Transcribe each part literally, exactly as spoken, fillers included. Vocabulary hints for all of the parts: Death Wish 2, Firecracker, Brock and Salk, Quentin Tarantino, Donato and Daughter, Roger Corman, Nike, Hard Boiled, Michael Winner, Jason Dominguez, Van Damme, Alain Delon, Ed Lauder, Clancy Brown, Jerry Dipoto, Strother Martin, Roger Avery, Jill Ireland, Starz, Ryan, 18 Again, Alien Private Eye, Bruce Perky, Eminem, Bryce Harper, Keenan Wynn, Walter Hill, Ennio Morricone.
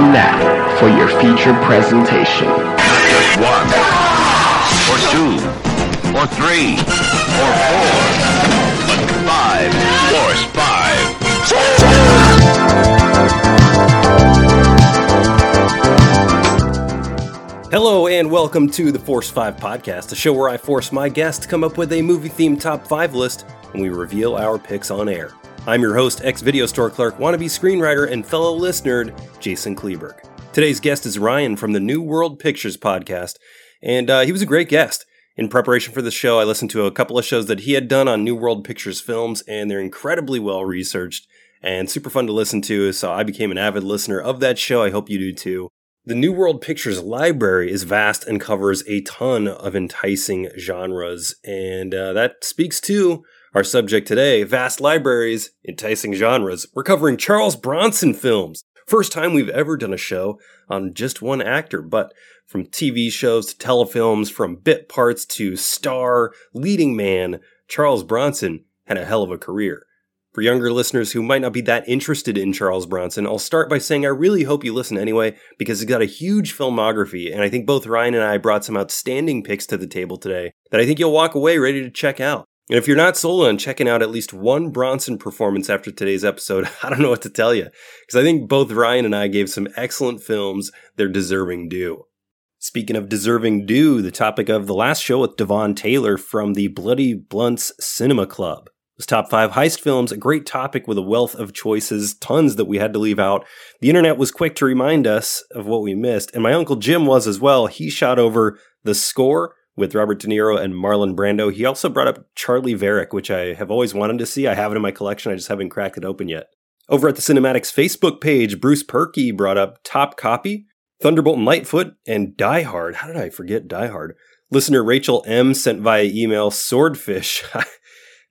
And now, for your feature presentation. Just one, or two, or three, or four, but five, force five. Hello and welcome to the Force five Podcast, a show where I force my guests to come up with a movie-themed top five list, and we reveal our picks on air. I'm your host, ex-video store clerk, wannabe screenwriter, and fellow list nerd, Jason Kleiberg. Today's guest is Ryan from the New World Pictures podcast, and uh, he was a great guest. In preparation for the show, I listened to a couple of shows that he had done on New World Pictures films, and they're incredibly well-researched and super fun to listen to, so I became an avid listener of that show. I hope you do too. The New World Pictures library is vast and covers a ton of enticing genres, and uh, that speaks to our subject today, vast libraries, enticing genres. We're covering Charles Bronson films. First time we've ever done a show on just one actor, but from T V shows to telefilms, from bit parts to star, leading man, Charles Bronson had a hell of a career. For younger listeners who might not be that interested in Charles Bronson, I'll start by saying I really hope you listen anyway, because he's got a huge filmography, and I think both Ryan and I brought some outstanding picks to the table today that I think you'll walk away ready to check out. And if you're not sold on checking out at least one Bronson performance after today's episode, I don't know what to tell you, because I think both Ryan and I gave some excellent films their deserving due. Speaking of deserving due, the topic of the last show with Devon Taylor from the Bloody Blunts Cinema Club was top five heist films, a great topic with a wealth of choices, tons that we had to leave out. The internet was quick to remind us of what we missed, and my Uncle Jim was as well. He shot over the score with Robert De Niro and Marlon Brando. He also brought up Charlie Varick, which I have always wanted to see. I have it in my collection. I just haven't cracked it open yet. Over at the Cinematics Facebook page, Bruce Perky brought up Top Copy, Thunderbolt and Lightfoot, and Die Hard. How did I forget Die Hard? Listener Rachel M. sent via email Swordfish.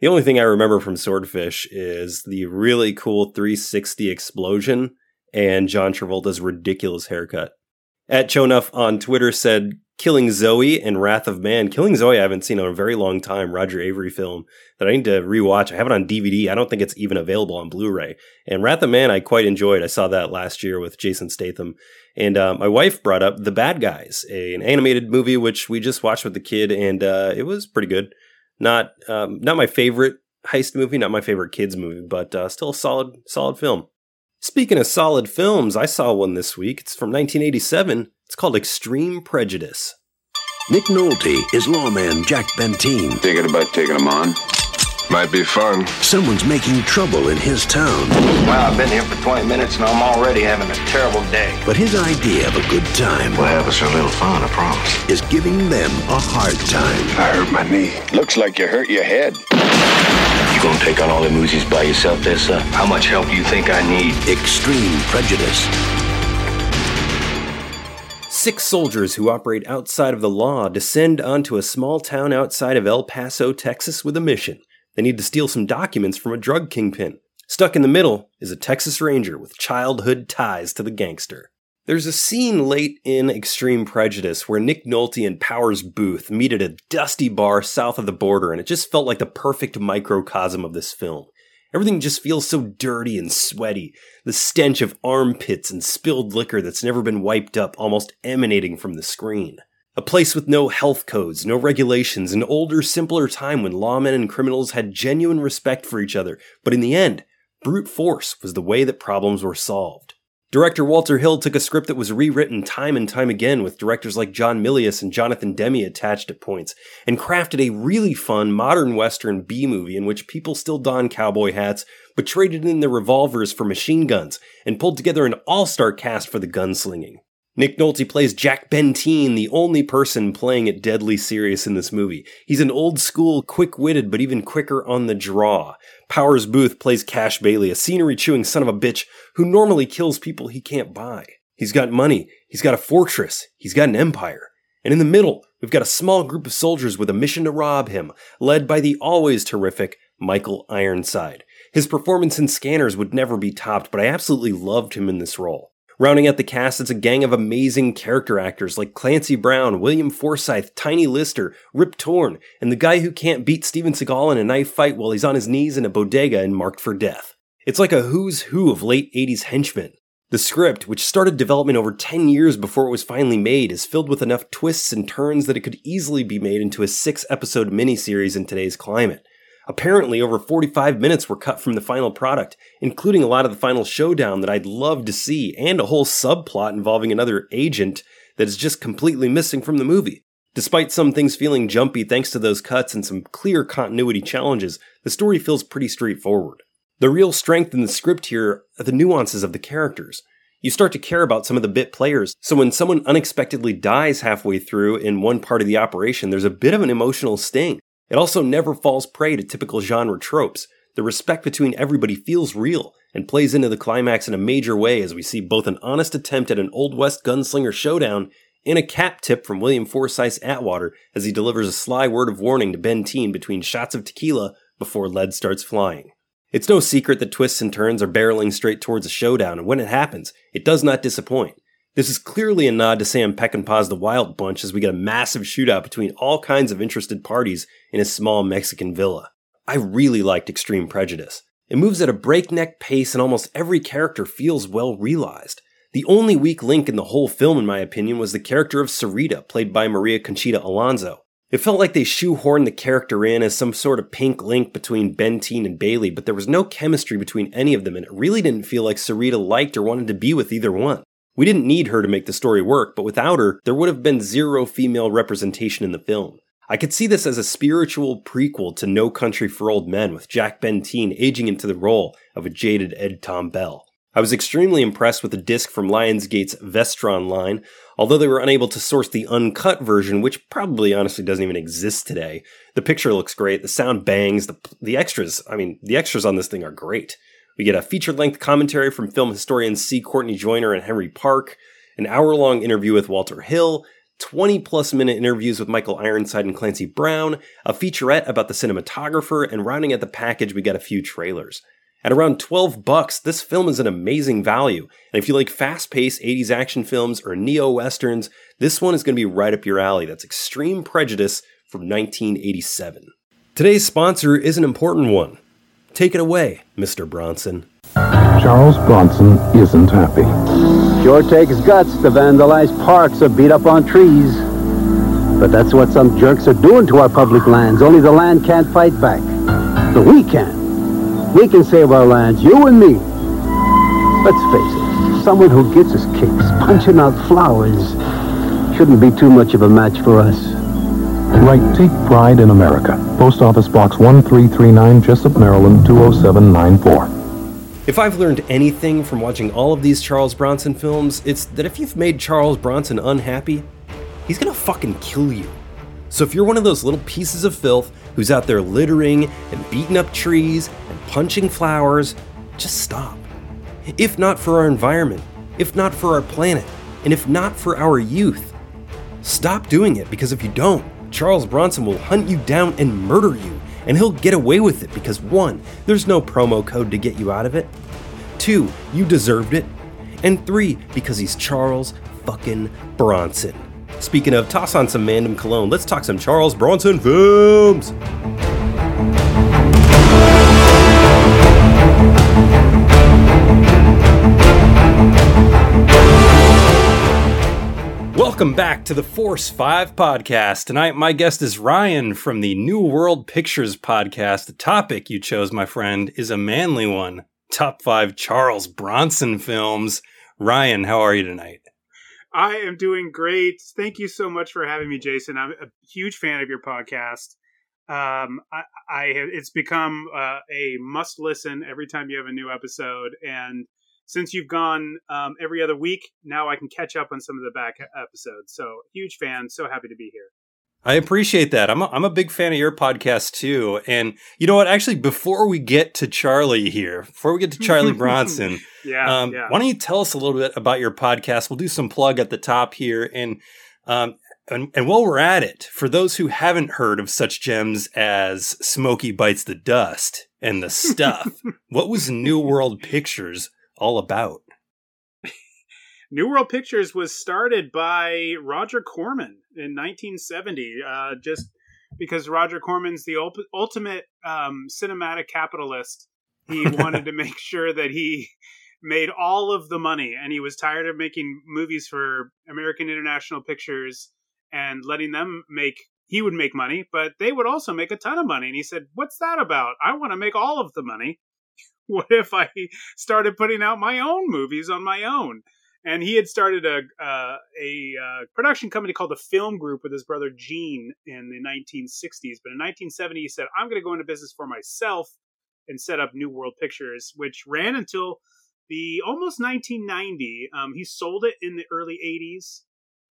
The only thing I remember from Swordfish is the really cool three sixty explosion and John Travolta's ridiculous haircut. At Chonuff on Twitter said, Killing Zoe and Wrath of Man. Killing Zoe I haven't seen in a very long time, Roger Avery film that I need to rewatch. I have it on D V D. I don't think it's even available on Blu-ray. And Wrath of Man I quite enjoyed. I saw that last year with Jason Statham. And uh, my wife brought up The Bad Guys, a, an animated movie which we just watched with the kid, and uh, it was pretty good. Not um, not my favorite heist movie, not my favorite kids movie, but uh, still a solid, solid film. Speaking of solid films, I saw one this week. It's from nineteen eighty-seven. It's called Extreme Prejudice. Nick Nolte is lawman Jack Benteen. Thinking about taking him on? Might be fun. Someone's making trouble in his town. Wow, I've been here for twenty minutes and I'm already having a terrible day. But his idea of a good time, we'll have us a little fun, I promise, is giving them a hard time. I hurt my knee. Looks like you hurt your head. You gonna take on all the movies by yourself there, sir? How much help do you think I need? Extreme Prejudice. Six soldiers who operate outside of the law descend onto a small town outside of El Paso, Texas, with a mission. They need to steal some documents from a drug kingpin. Stuck in the middle is a Texas Ranger with childhood ties to the gangster. There's a scene late in Extreme Prejudice where Nick Nolte and Powers Boothe meet at a dusty bar south of the border, and it just felt like the perfect microcosm of this film. Everything just feels so dirty and sweaty, the stench of armpits and spilled liquor that's never been wiped up almost emanating from the screen. A place with no health codes, no regulations, an older, simpler time when lawmen and criminals had genuine respect for each other, but in the end, brute force was the way that problems were solved. Director Walter Hill took a script that was rewritten time and time again with directors like John Milius and Jonathan Demme attached at points, and crafted a really fun modern Western B-movie in which people still don cowboy hats, but traded in their revolvers for machine guns, and pulled together an all-star cast for the gunslinging. Nick Nolte plays Jack Benteen, the only person playing it deadly serious in this movie. He's an old-school, quick-witted, but even quicker on the draw. Powers Boothe plays Cash Bailey, a scenery-chewing son of a bitch who normally kills people he can't buy. He's got money, he's got a fortress, he's got an empire. And in the middle, we've got a small group of soldiers with a mission to rob him, led by the always terrific Michael Ironside. His performance in Scanners would never be topped, but I absolutely loved him in this role. Rounding out the cast, it's a gang of amazing character actors like Clancy Brown, William Forsythe, Tiny Lister, Rip Torn, and the guy who can't beat Steven Seagal in a knife fight while he's on his knees in a bodega and marked for death. It's like a who's who of late eighties henchmen. The script, which started development over ten years before it was finally made, is filled with enough twists and turns that it could easily be made into a six-episode miniseries in today's climate. Apparently, over forty-five minutes were cut from the final product, including a lot of the final showdown that I'd love to see, and a whole subplot involving another agent that is just completely missing from the movie. Despite some things feeling jumpy thanks to those cuts and some clear continuity challenges, the story feels pretty straightforward. The real strength in the script here are the nuances of the characters. You start to care about some of the bit players, so when someone unexpectedly dies halfway through in one part of the operation, there's a bit of an emotional sting. It also never falls prey to typical genre tropes. The respect between everybody feels real and plays into the climax in a major way as we see both an honest attempt at an Old West gunslinger showdown and a cap tip from William Forsyth Atwater as he delivers a sly word of warning to Benteen between shots of tequila before lead starts flying. It's no secret that twists and turns are barreling straight towards a showdown, and when it happens, it does not disappoint. This is clearly a nod to Sam Peckinpah's The Wild Bunch as we get a massive shootout between all kinds of interested parties in a small Mexican villa. I really liked Extreme Prejudice. It moves at a breakneck pace and almost every character feels well realized. The only weak link in the whole film, in my opinion, was the character of Sarita, played by Maria Conchita Alonso. It felt like they shoehorned the character in as some sort of pink link between Benteen and Bailey, but there was no chemistry between any of them, and it really didn't feel like Sarita liked or wanted to be with either one. We didn't need her to make the story work, but without her, there would have been zero female representation in the film. I could see this as a spiritual prequel to No Country for Old Men, with Jack Benteen aging into the role of a jaded Ed Tombell. I was extremely impressed with the disc from Lionsgate's Vestron line, although they were unable to source the uncut version, which probably honestly doesn't even exist today. The picture looks great, the sound bangs, the, the extras, I mean, the extras on this thing are great. We get a feature-length commentary from film historians C. Courtney Joyner and Henry Park, an hour-long interview with Walter Hill, twenty-plus minute interviews with Michael Ironside and Clancy Brown, a featurette about the cinematographer, and rounding out the package, we got a few trailers. At around twelve bucks, this film is an amazing value, and if you like fast-paced eighties action films or neo-westerns, this one is going to be right up your alley. That's Extreme Prejudice from nineteen eighty-seven. Today's sponsor is an important one. Take it away, Mister Bronson. Charles Bronson isn't happy. Sure takes guts to vandalize parks or beat up on trees. But that's what some jerks are doing to our public lands. Only the land can't fight back. But we can. We can save our lands, you and me. Let's face it, someone who gets his kicks punching out flowers shouldn't be too much of a match for us. Write Take Pride in America. Post Office Box one three three nine, Jessup, Maryland two oh seven nine four. If I've learned anything from watching all of these Charles Bronson films, it's that if you've made Charles Bronson unhappy, he's gonna fucking kill you. So if you're one of those little pieces of filth who's out there littering and beating up trees and punching flowers, just stop. If not for our environment, if not for our planet, and if not for our youth, stop doing it, because if you don't, Charles Bronson will hunt you down and murder you, and he'll get away with it because one, there's no promo code to get you out of it, two, you deserved it, and three, because he's Charles fucking Bronson. Speaking of, toss on some Mandem cologne. Let's talk some Charles Bronson films. Welcome back to the Force five podcast. Tonight, my guest is Ryan from the New World Pictures podcast. The topic you chose, my friend, is a manly one. Top five Charles Bronson films. Ryan, how are you tonight? I am doing great. Thank you so much for having me, Jason. I'm a huge fan of your podcast. Um, I, I have, it's become uh, a must listen every time you have a new episode. And since you've gone um, every other week, now I can catch up on some of the back episodes. So huge fan. So happy to be here. I appreciate that. I'm a, I'm a big fan of your podcast, too. And you know what? Actually, before we get to Charlie here, before we get to Charlie Bronson, yeah, um, yeah. why don't you tell us a little bit about your podcast? We'll do some plug at the top here. And, um, and, and while we're at it, for those who haven't heard of such gems as Smokey Bites the Dust and The Stuff, what was New World Pictures all about? New World Pictures was started by Roger Corman in nineteen seventy, uh, just because Roger Corman's the ul- ultimate um, cinematic capitalist. He wanted to make sure that he made all of the money, and he was tired of making movies for American International Pictures and letting them make, he would make money, but they would also make a ton of money. And he said, what's that about? I want to make all of the money. What if I started putting out my own movies on my own? And he had started a uh, a uh, production company called the Film Group with his brother Gene in the nineteen sixties. But in nineteen seventy, he said, I'm going to go into business for myself and set up New World Pictures, which ran until the almost nineteen ninety. Um, he sold it in the early eighties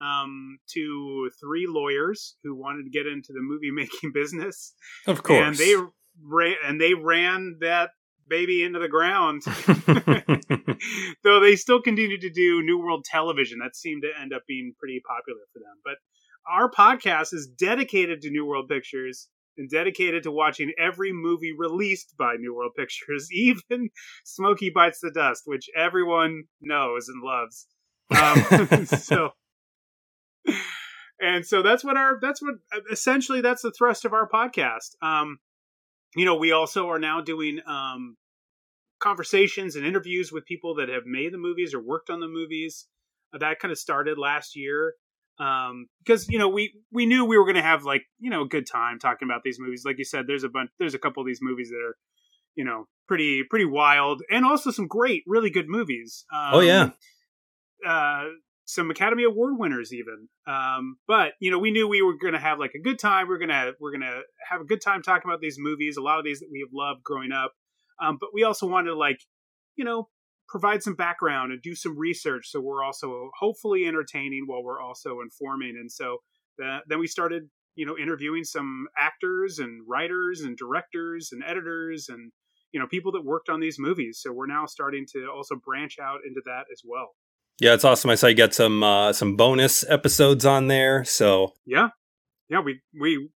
um, to three lawyers who wanted to get into the movie making business. Of course. And they ran, and they ran that baby into the ground. Though they still continued to do New World Television. That seemed to end up being pretty popular for them. But our podcast is dedicated to New World Pictures and dedicated to watching every movie released by New World Pictures, even Smokey Bites the Dust, which everyone knows and loves. Um, so, and so that's what our, that's what essentially that's the thrust of our podcast. Um, You know, we also are now doing um, conversations and interviews with people that have made the movies or worked on the movies. That kind of started last year um, because, you know, we, we knew we were going to have, like, you know, a good time talking about these movies. Like you said, there's a bunch, there's a couple of these movies that are, you know, pretty, pretty wild, and also some great, really good movies. Um, oh, yeah. Uh, some Academy Award winners even. Um, but, you know, we knew we were going to have like a good time. We're going to, we're going to have a good time talking about these movies. A lot of these that we have loved growing up. Um, but we also wanted to, like, you know, provide some background and do some research. So we're also hopefully entertaining while we're also informing. And so the, then we started, you know, interviewing some actors and writers and directors and editors and, you know, people that worked on these movies. So we're now starting to also branch out into that as well. Yeah, it's awesome. I saw you got some uh, some bonus episodes on there. So yeah, yeah, we we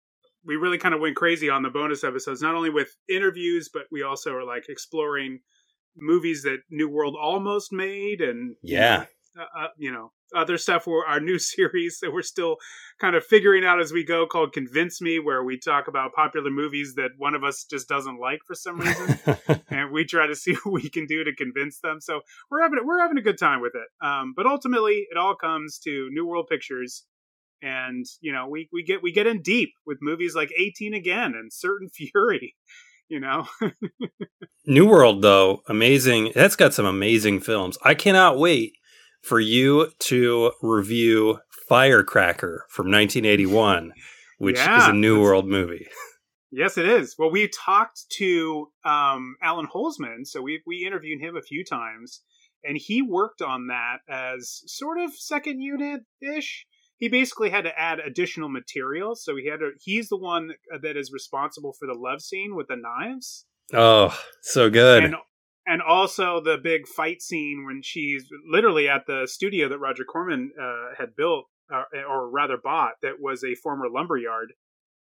we really kind of went crazy on the bonus episodes. Not only with interviews, but we also are like exploring movies that New World almost made, and yeah, you know, uh, you know other stuff for our new series that we're still kind of figuring out as we go, called "Convince Me," where we talk about popular movies that one of us just doesn't like for some reason, and we try to see what we can do to convince them. So we're having we're having a good time with it. Um, but ultimately, it all comes to New World Pictures, and you know we we get we get in deep with movies like eighteen Again and Certain Fury. You know, New World, though, amazing. That's got some amazing films. I cannot wait for you to review Firecracker from nineteen eighty-one, which yeah, is a New World movie. Yes, it is. Well, we talked to um, Alan Holzman, so we we interviewed him a few times, and he worked on that as sort of second unit-ish. He basically had to add additional material, so he had to, he's the one that is responsible for the love scene with the knives. Oh, so good. And, And also the big fight scene when she's literally at the studio that Roger Corman uh, had built, uh, or rather bought, that was a former lumberyard.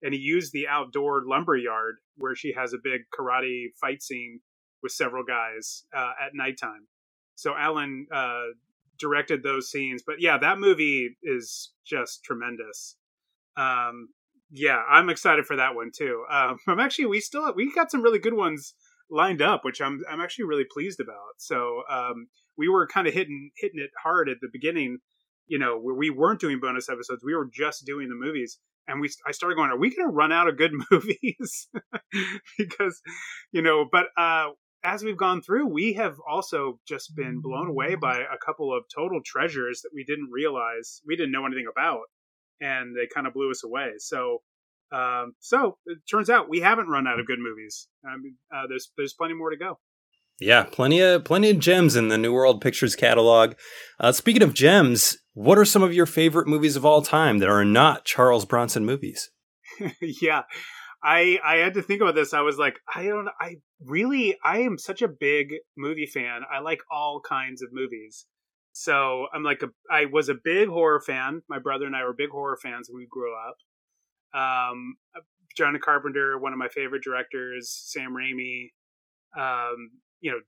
And he used the outdoor lumberyard where she has a big karate fight scene with several guys uh, at nighttime. So Alan uh, directed those scenes. But yeah, that movie is just tremendous. Um, yeah, I'm excited for that one, too. Um, I'm actually, we still, we got some really good ones lined up, which I'm I'm actually really pleased about. So um, we were kind of hitting hitting it hard at the beginning, you know, where we weren't doing bonus episodes. We were just doing the movies. And we I started going, are we going to run out of good movies? Because, you know, but uh, as we've gone through, we have also just been blown away by a couple of total treasures that we didn't realize, we didn't know anything about. And they kind of blew us away. So Um, so it turns out we haven't run out of good movies. I mean, uh, there's there's plenty more to go. Yeah, plenty of plenty of gems in the New World Pictures catalog. Uh, speaking of gems, what are some of your favorite movies of all time that are not Charles Bronson movies? Yeah, I I had to think about this. I was like, I don't, I really, I am such a big movie fan. I like all kinds of movies. So I'm like, a, I was a big horror fan. My brother and I were big horror fans when we grew up. Um, John Carpenter, one of my favorite directors, Sam Raimi, um, you know,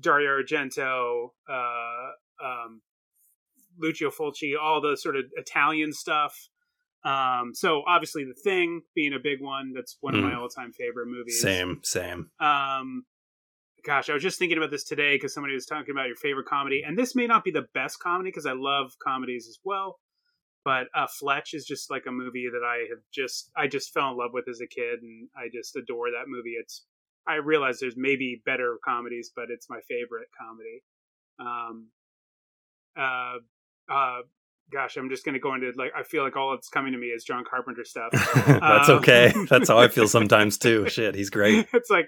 Dario Argento, uh, um, Lucio Fulci, all the sort of Italian stuff. Um, so obviously The Thing being a big one. That's one mm. of my all time favorite movies. Same, same. Um, gosh, I was just thinking about this today because somebody was talking about your favorite comedy, and this may not be the best comedy because I love comedies as well, but uh, Fletch is just like a movie that I have just, I just fell in love with as a kid, and I just adore that movie. It's, I realize there's maybe better comedies, but it's my favorite comedy. Um, uh, uh, gosh, I'm just going to go into, like, I feel like all that's coming to me is John Carpenter stuff. That's um, okay. That's how I feel sometimes too. Shit, he's great. It's like,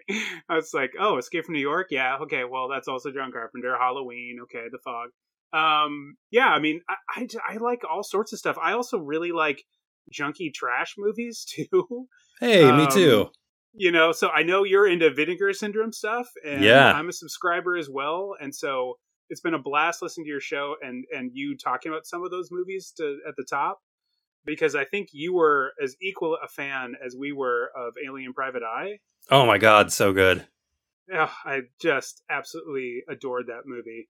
I was like, oh, Escape from New York. Yeah. Okay. Well, that's also John Carpenter. Halloween. Okay. The Fog. Um, yeah. I mean, I, I, I like all sorts of stuff. I also really like junky trash movies too. Hey, um, me too. You know, so I know you're into Vinegar Syndrome stuff, and yeah. I'm a subscriber as well. And so it's been a blast listening to your show and, and you talking about some of those movies to, at the top, because I think you were as equal a fan as we were of Alien Private Eye. Oh my God, so good. Oh, I just absolutely adored that movie.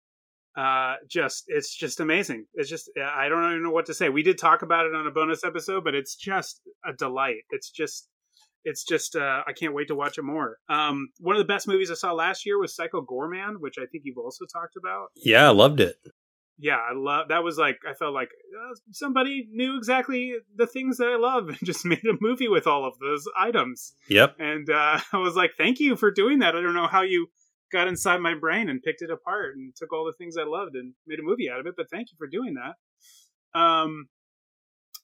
Uh, just, it's just amazing. It's just, I don't even know what to say. We did talk about it on a bonus episode, but it's just a delight. It's just, it's just, uh, I can't wait to watch it more. Um, one of the best movies I saw last year was Psycho Gorman, which I think you've also talked about. Yeah, I loved it. Yeah, I love. That was like, I felt like uh, somebody knew exactly the things that I love and just made a movie with all of those items. Yep. And uh, I was like, thank you for doing that. I don't know how you got inside my brain and picked it apart and took all the things I loved and made a movie out of it, but thank you for doing that. Um,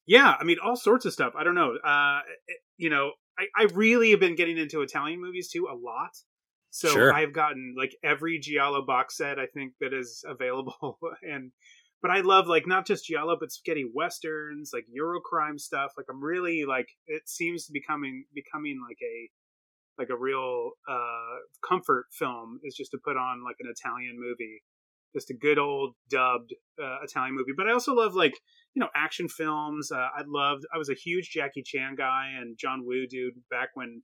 yeah, I mean, all sorts of stuff. I don't know. Uh, it, you know, I, I really have been getting into Italian movies too a lot. So sure. I've gotten like every Giallo box set I think that is available. and But I love like not just Giallo, but spaghetti Westerns, like Eurocrime stuff. Like I'm really like, it seems to be becoming, becoming like a like a real uh, comfort film is just to put on like an Italian movie. Just a good old dubbed uh, Italian movie. But I also love like, you know, action films. Uh, I loved, I was a huge Jackie Chan guy and John Woo dude back when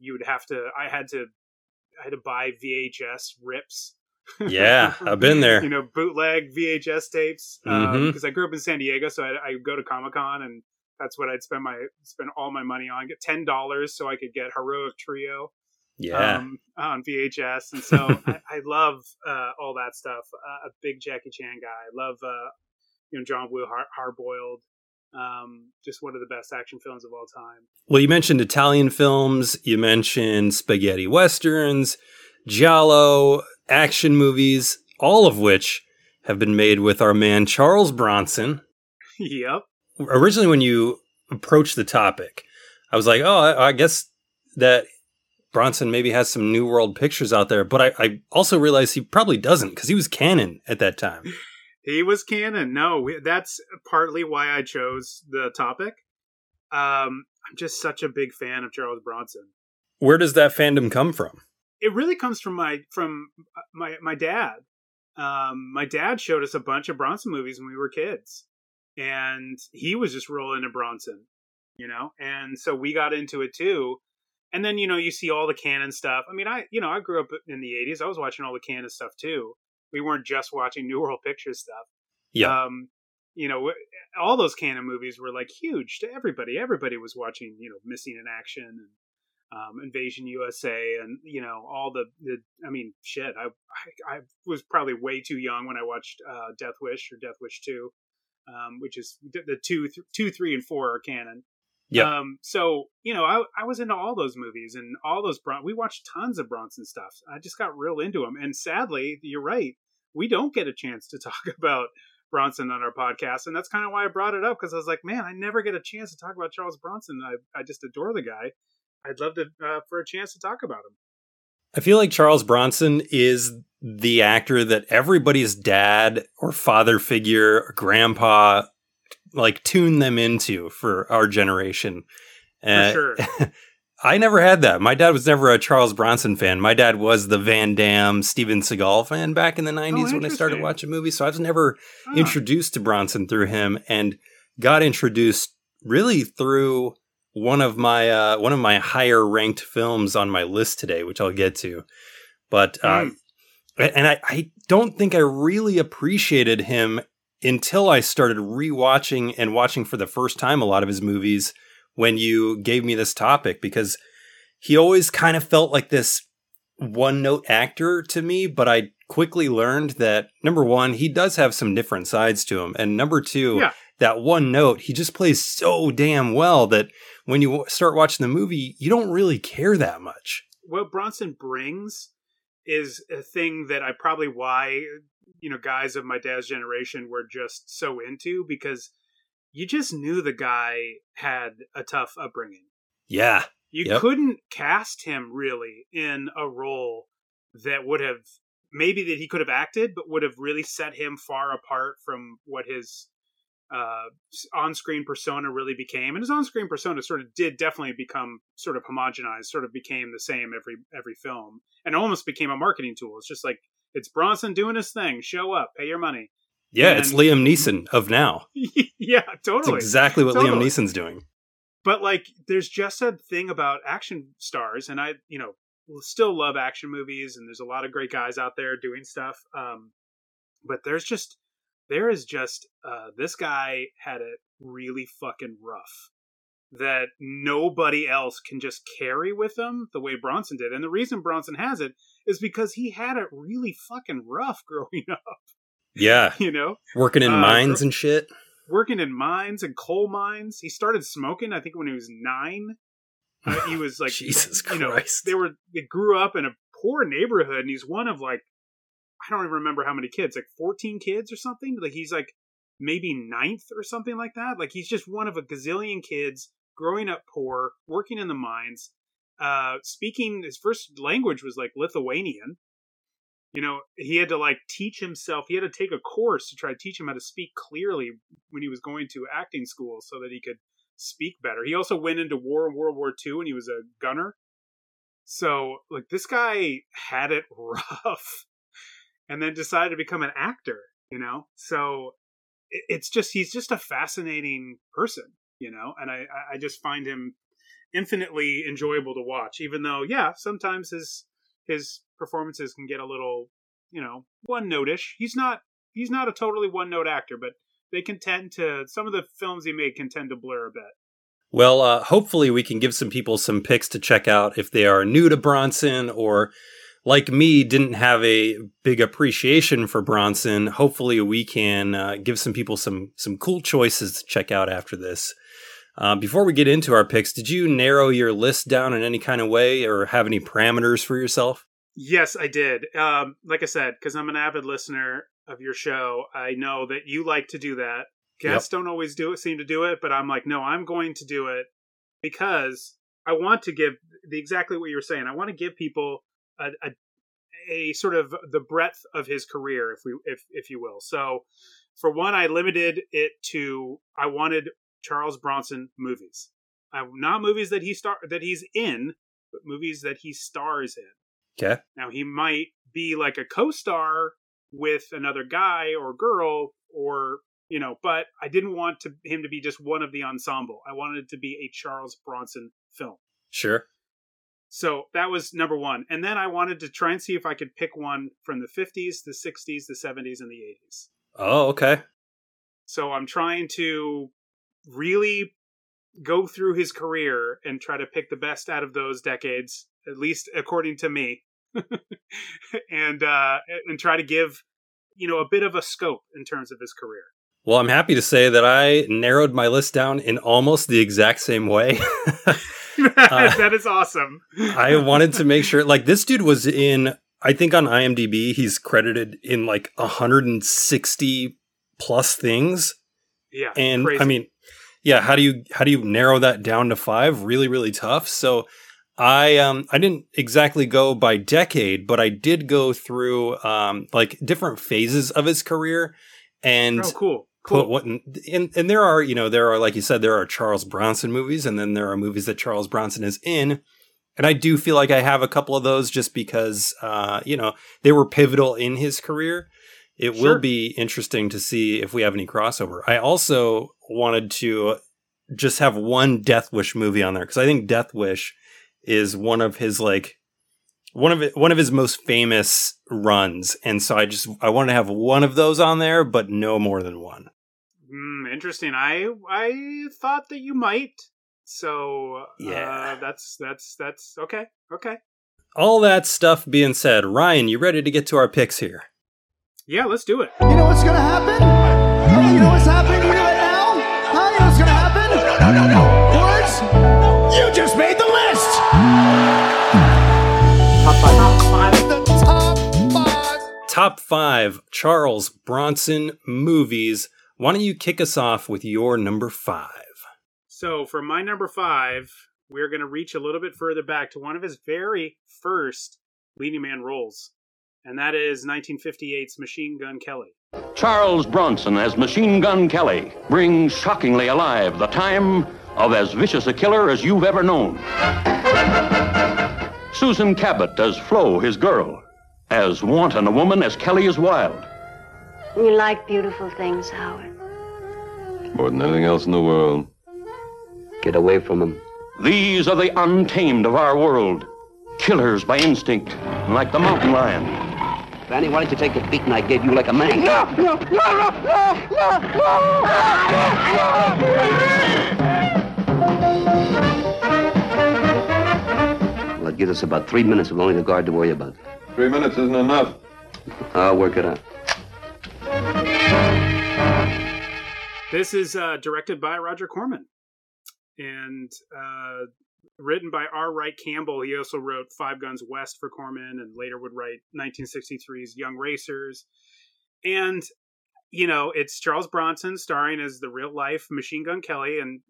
you would have to, I had to, I had to buy V H S rips. Yeah, I've been there. You know, bootleg V H S tapes. Because mm-hmm. uh, I grew up in San Diego, so I I'd go to Comic-Con and that's what I'd spend my, spend all my money on. Get ten dollars so I could get Heroic Trio. Yeah, um, on V H S, and so I, I love uh, all that stuff. Uh, a big Jackie Chan guy. I love, uh, you know, John Woo, Hard, hard Boiled, um, just one of the best action films of all time. Well, you mentioned Italian films. You mentioned spaghetti westerns, giallo, action movies, all of which have been made with our man Charles Bronson. Yep. Originally, when you approached the topic, I was like, oh, I, I guess that Bronson maybe has some New World Pictures out there, but I, I also realized he probably doesn't because he was Cannon at that time. He was Cannon. No, we, that's partly why I chose the topic. Um, I'm just such a big fan of Charles Bronson. Where does that fandom come from? It really comes from my from my my dad. Um, my dad showed us a bunch of Bronson movies when we were kids, and he was just rolling into Bronson, you know. And so we got into it too. And then, you know, you see all the Cannon stuff. I mean, I, you know, I grew up in the eighties. I was watching all the Cannon stuff, too. We weren't just watching New World Pictures stuff. Yeah. Um, you know, all those Cannon movies were like huge to everybody. Everybody was watching, you know, Missing in Action and um, Invasion U S A and, you know, all the, the I mean, shit, I, I I was probably way too young when I watched uh, Death Wish or Death Wish two, um, which is the two, th- two, three and four are Cannon. Yeah. Um, so, you know, I, I was into all those movies and all those Bron- we watched tons of Bronson stuff. I just got real into them. And sadly, you're right. We don't get a chance to talk about Bronson on our podcast. And that's kind of why I brought it up, because I was like, man, I never get a chance to talk about Charles Bronson. I, I just adore the guy. I'd love to uh, for a chance to talk about him. I feel like Charles Bronson is the actor that everybody's dad or father figure or grandpa like tune them into for our generation. Uh, for sure. I never had that. My dad was never a Charles Bronson fan. My dad was the Van Damme, Steven Seagal fan back in the nineties oh, when I started watching movies. So I was never oh. introduced to Bronson through him, and got introduced really through one of my, uh, one of my higher ranked films on my list today, which I'll get to. But, uh, mm. and I, I don't think I really appreciated him until I started rewatching and watching for the first time a lot of his movies when you gave me this topic, because he always kind of felt like this one-note actor to me, but I quickly learned that, number one, he does have some different sides to him. And number two, yeah. that one note, he just plays so damn well that when you start watching the movie, you don't really care that much. What Bronson brings is a thing that I probably why, you know, guys of my dad's generation were just so into, because you just knew the guy had a tough upbringing. Yeah. You yep. couldn't cast him really in a role that would have, maybe that he could have acted, but would have really set him far apart from what his uh, on-screen persona really became. And his on-screen persona sort of did definitely become sort of homogenized, sort of became the same every every film, and almost became a marketing tool. It's just like, it's Bronson doing his thing. Show up, pay your money. Yeah, and it's Liam Neeson of now. Yeah, totally. It's exactly what totally. Liam Neeson's doing. But like, there's just a thing about action stars, and I, you know, still love action movies, and there's a lot of great guys out there doing stuff. Um, but there's just, there is just, uh, this guy had it really fucking rough that nobody else can just carry with him the way Bronson did. And the reason Bronson has it is because he had it really fucking rough growing up. Yeah. You know? Working in uh, mines and shit. Working in mines and coal mines. He started smoking, I think, when he was nine. Uh, he was like, Jesus Christ. You know, they were, they grew up in a poor neighborhood, and he's one of like, I don't even remember how many kids, like fourteen kids or something. Like he's like maybe ninth or something like that. Like he's just one of a gazillion kids growing up poor, working in the mines, uh, speaking, his first language was like Lithuanian. You know, he had to like teach himself. He had to take a course to try to teach him how to speak clearly when he was going to acting school so that he could speak better. He also went into war in World War Two and he was a gunner. So like this guy had it rough and then decided to become an actor, you know? So it's just, he's just a fascinating person, you know? And I, I just find him infinitely enjoyable to watch, even though, yeah, sometimes his, his, performances can get a little, you know, one note-ish. He's not he's not a totally one-note actor, but they can tend to, some of the films he made can tend to blur a bit. Well, uh, hopefully we can give some people some picks to check out if they are new to Bronson or, like me, didn't have a big appreciation for Bronson. Hopefully we can uh, give some people some some cool choices to check out after this. Uh, before we get into our picks, did you narrow your list down in any kind of way or have any parameters for yourself? Yes, I did. Um, like I said, because I'm an avid listener of your show, I know that you like to do that. Guests yep. don't always do it, seem to do it, but I'm like, no, I'm going to do it because I want to give the exactly what you were saying. I want to give people a, a a sort of the breadth of his career, if we, if if you will. So, for one, I limited it to I wanted Charles Bronson movies, I, not movies that he star that he's in, but movies that he stars in. Okay. Now, he might be like a co-star with another guy or girl or, you know, but I didn't want to, him to be just one of the ensemble. I wanted it to be a Charles Bronson film. Sure. So that was number one. And then I wanted to try and see if I could pick one from the fifties, the sixties, the seventies, and the eighties. Oh, okay. So I'm trying to really go through his career and try to pick the best out of those decades, at least according to me. and uh, and try to give, you know, a bit of a scope in terms of his career. Well, I'm happy to say that I narrowed my list down in almost the exact same way. uh, that is awesome. I wanted to make sure, like, this dude was in, I think on IMDb, he's credited in like one hundred sixty plus things. Yeah, and crazy. I mean, yeah, how do you how do you narrow that down to five? Really, really tough. So. I um I didn't exactly go by decade, but I did go through um like different phases of his career, and oh, cool, cool. Put what in, and and there are, you know, there are, like you said, there are Charles Bronson movies, and then there are movies that Charles Bronson is in, and I do feel like I have a couple of those just because uh you know, they were pivotal in his career. It sure. will be interesting to see if we have any crossover. I also wanted to just have one Death Wish movie on there because I think Death Wish is one of his like one of one of his most famous runs, and so I just I wanted to have one of those on there, but no more than one. Mm, interesting. I I thought that you might. So yeah, uh, that's that's that's okay. Okay. all that stuff being said, Ryan, you ready to get to our picks here? Yeah, let's do it. You know what's going to happen? Oh, you know what's happening here right now? Huh? You know what's going to happen? No, no, no, no. Lawrence, you just made the list. Top five. Top five. Top five Charles Bronson movies. Why don't you kick us off with your number five? So for my number five, we're going to reach a little bit further back to one of his very first leading man roles, and that is nineteen fifty-eight's Machine Gun Kelly. Charles Bronson as Machine Gun Kelly brings shockingly alive the time of as vicious a killer as you've ever known. Susan Cabot as Flo, his girl, as wanton a woman as Kelly is wild. You like beautiful things, Howard. More than anything else in the world. Get away from them. These are the untamed of our world. Killers by instinct, like the mountain lion. Fanny, why don't you take the beating I gave you like a man? No, no, no, no, no, no, no. Well, give us about three minutes with only the guard to worry about. Three minutes isn't enough. I'll work it out. This is uh, directed by Roger Corman. And uh, written by R. Wright Campbell. He also wrote Five Guns West for Corman and later would write nineteen sixty-three's Young Racers. And, you know, it's Charles Bronson starring as the real-life Machine Gun Kelly. And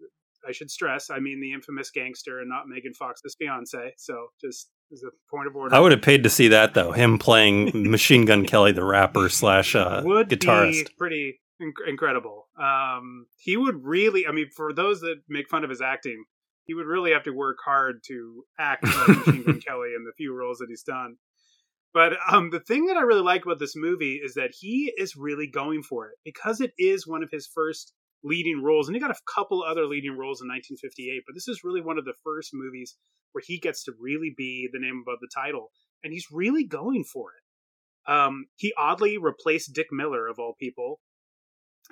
I should stress, I mean the infamous gangster and not Megan Fox's fiance. So just as a point of order. I would have paid to see that, though. Him playing Machine Gun Kelly, the rapper slash uh, would guitarist. Be pretty... incredible. Um, he would really, I mean, for those that make fun of his acting, he would really have to work hard to act like Machine Gun Kelly in the few roles that he's done. But um, the thing that I really like about this movie is that he is really going for it because it is one of his first leading roles. And he got a couple other leading roles in nineteen fifty-eight, but this is really one of the first movies where he gets to really be the name above the title. And he's really going for it. Um, he oddly replaced Dick Miller, of all people,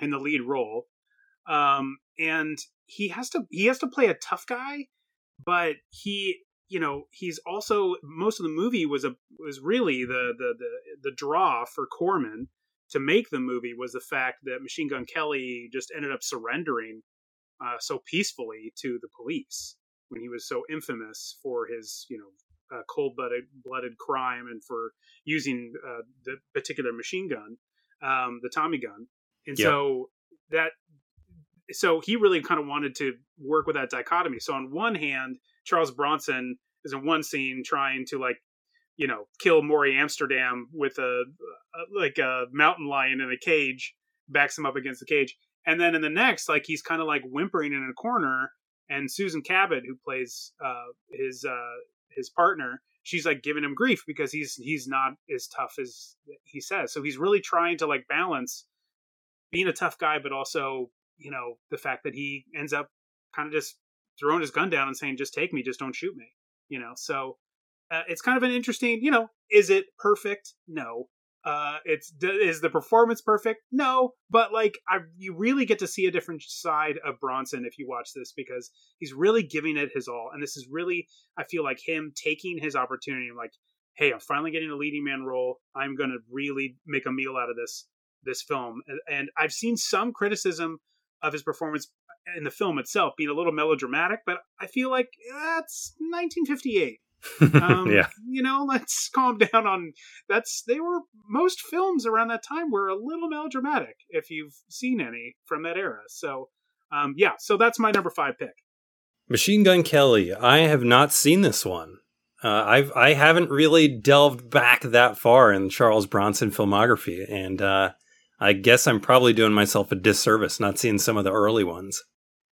in the lead role. Um, and he has to, he has to play a tough guy, but he, you know, he's also, most of the movie was a, was really the, the, the, the draw for Corman to make the movie was the fact that Machine Gun Kelly just ended up surrendering uh, so peacefully to the police when he was so infamous for his, you know, uh, cold blooded, blooded crime and for using uh, the particular machine gun, um, the Tommy gun. And yep. so that, so he really kind of wanted to work with that dichotomy. So on one hand, Charles Bronson is in one scene trying to like, you know, kill Maury Amsterdam with a, a like a mountain lion in a cage, backs him up against the cage. And then in the next, like he's kind of like whimpering in a corner and Susan Cabot, who plays uh, his, uh, his partner, she's like giving him grief because he's, he's not as tough as he says. So he's really trying to like balance being a tough guy, but also, you know, the fact that he ends up kind of just throwing his gun down and saying, just take me, just don't shoot me, you know? So uh, it's kind of an interesting, you know, is it perfect? No. Uh, it's, is the performance perfect? No. But like, I, you really get to see a different side of Bronson if you watch this, because he's really giving it his all. And this is really, I feel like him taking his opportunity and like, hey, I'm finally getting a leading man role. I'm going to really make a meal out of this. this film. And I've seen some criticism of his performance in the film itself being a little melodramatic, but I feel like that's nineteen fifty-eight. Um, yeah. You know, let's calm down on that's, they were most films around that time were a little melodramatic if you've seen any from that era. So um, yeah, so that's my number five pick. Machine Gun Kelly. I have not seen this one. Uh, I've, I haven't really delved back that far in Charles Bronson filmography. And, uh, I guess I'm probably doing myself a disservice not seeing some of the early ones.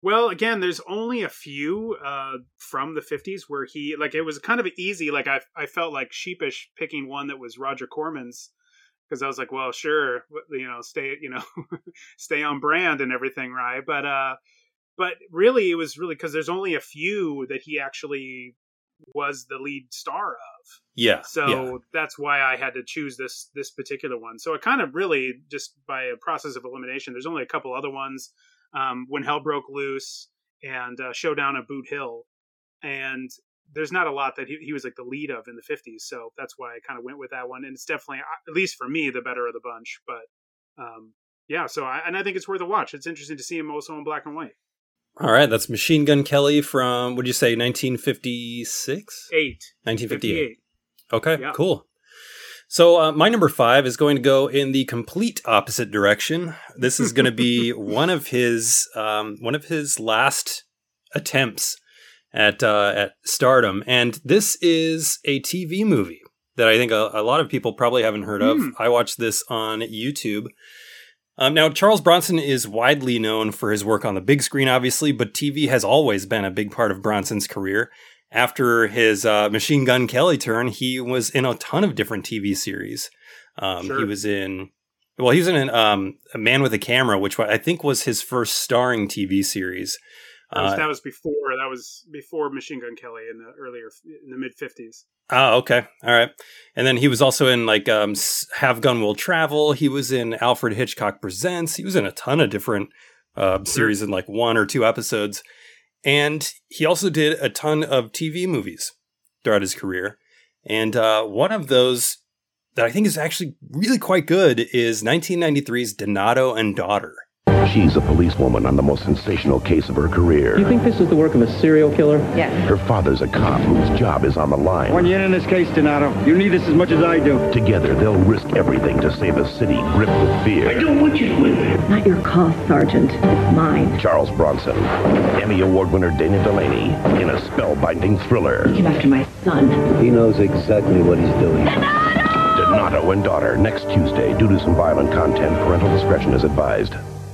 Well, again, there's only a few uh, from the fifties where he, like, it was kind of easy. Like, I I felt like sheepish picking one that was Roger Corman's because I was like, well, sure, you know, stay, you know, stay on brand and everything, right? But, uh, but really, it was really because there's only a few that he actually was the lead star of. Yeah. So yeah. That's why I had to choose this this particular one. So it kind of really just by a process of elimination, there's only a couple other ones. Um, When Hell Broke Loose and uh, Showdown at Boot Hill. And there's not a lot that he, he was like the lead of in the fifties. So that's why I kind of went with that one. And it's definitely, at least for me, the better of the bunch. But um, yeah, so I, and I think it's worth a watch. It's interesting to see him also in black and white. All right, that's Machine Gun Kelly from, what'd you say, nineteen fifty-six? Eight. nineteen fifty-eight. Okay, yeah. Cool. So uh, my number five is going to go in the complete opposite direction. This is going to be one of his um, one of his last attempts at uh, at stardom, and this is a T V movie that I think a, a lot of people probably haven't heard of. Mm. I watched this on YouTube. Um, now, Charles Bronson is widely known for his work on the big screen, obviously, but T V has always been a big part of Bronson's career. After his uh, Machine Gun Kelly turn, he was in a ton of different T V series. Um, sure. He was in, well, he was in an, um, A Man with a Camera, which I think was his first starring T V series. That was, uh, that was before that was before Machine Gun Kelly in the earlier in the mid fifties. Oh, okay, all right. And then he was also in like um, Have Gun Will Travel. He was in Alfred Hitchcock Presents. He was in a ton of different uh, series in like one or two episodes, and he also did a ton of T V movies throughout his career. And uh, one of those that I think is actually really quite good is nineteen ninety-three's Donato and Daughter. She's a policewoman on the most sensational case of her career. You think this is the work of a serial killer? Yes. Her father's a cop whose job is on the line. When you're in this case, Donato, you need this as much as I do. Together, they'll risk everything to save a city gripped with fear. I don't want you to win. Not your call, Sergeant. It's mine. Charles Bronson, Emmy Award winner Dana Delaney, in a spellbinding thriller. He came after my son. He knows exactly what he's doing. Donato! Donato and Daughter, next Tuesday. Due to some violent content, parental discretion is advised.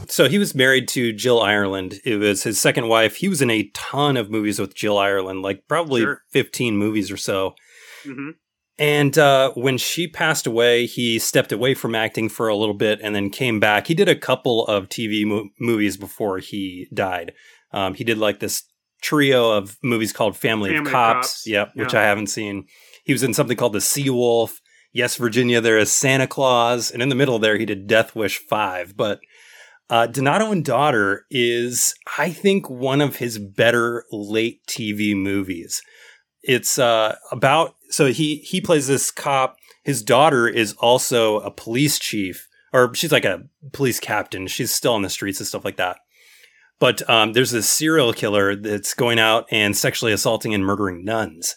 So he was married to Jill Ireland. It was his second wife. He was in a ton of movies with Jill Ireland, like probably sure. fifteen movies or so. Mm-hmm. And uh, when she passed away, he stepped away from acting for a little bit and then came back. He did a couple of T V mo- movies before he died. Um, he did like this trio of movies called Family, Family of Cops, Cops. Yep, yeah, which I haven't seen. He was in something called The Sea Wolf. Yes, Virginia, There is Santa Claus. And in the middle there, he did Death Wish five. But Uh, Donato and Daughter is, I think, one of his better late T V movies. It's uh, about, so he, he plays this cop. His daughter is also a police chief, or she's like a police captain. She's still on the streets and stuff like that. But um, there's this serial killer that's going out and sexually assaulting and murdering nuns.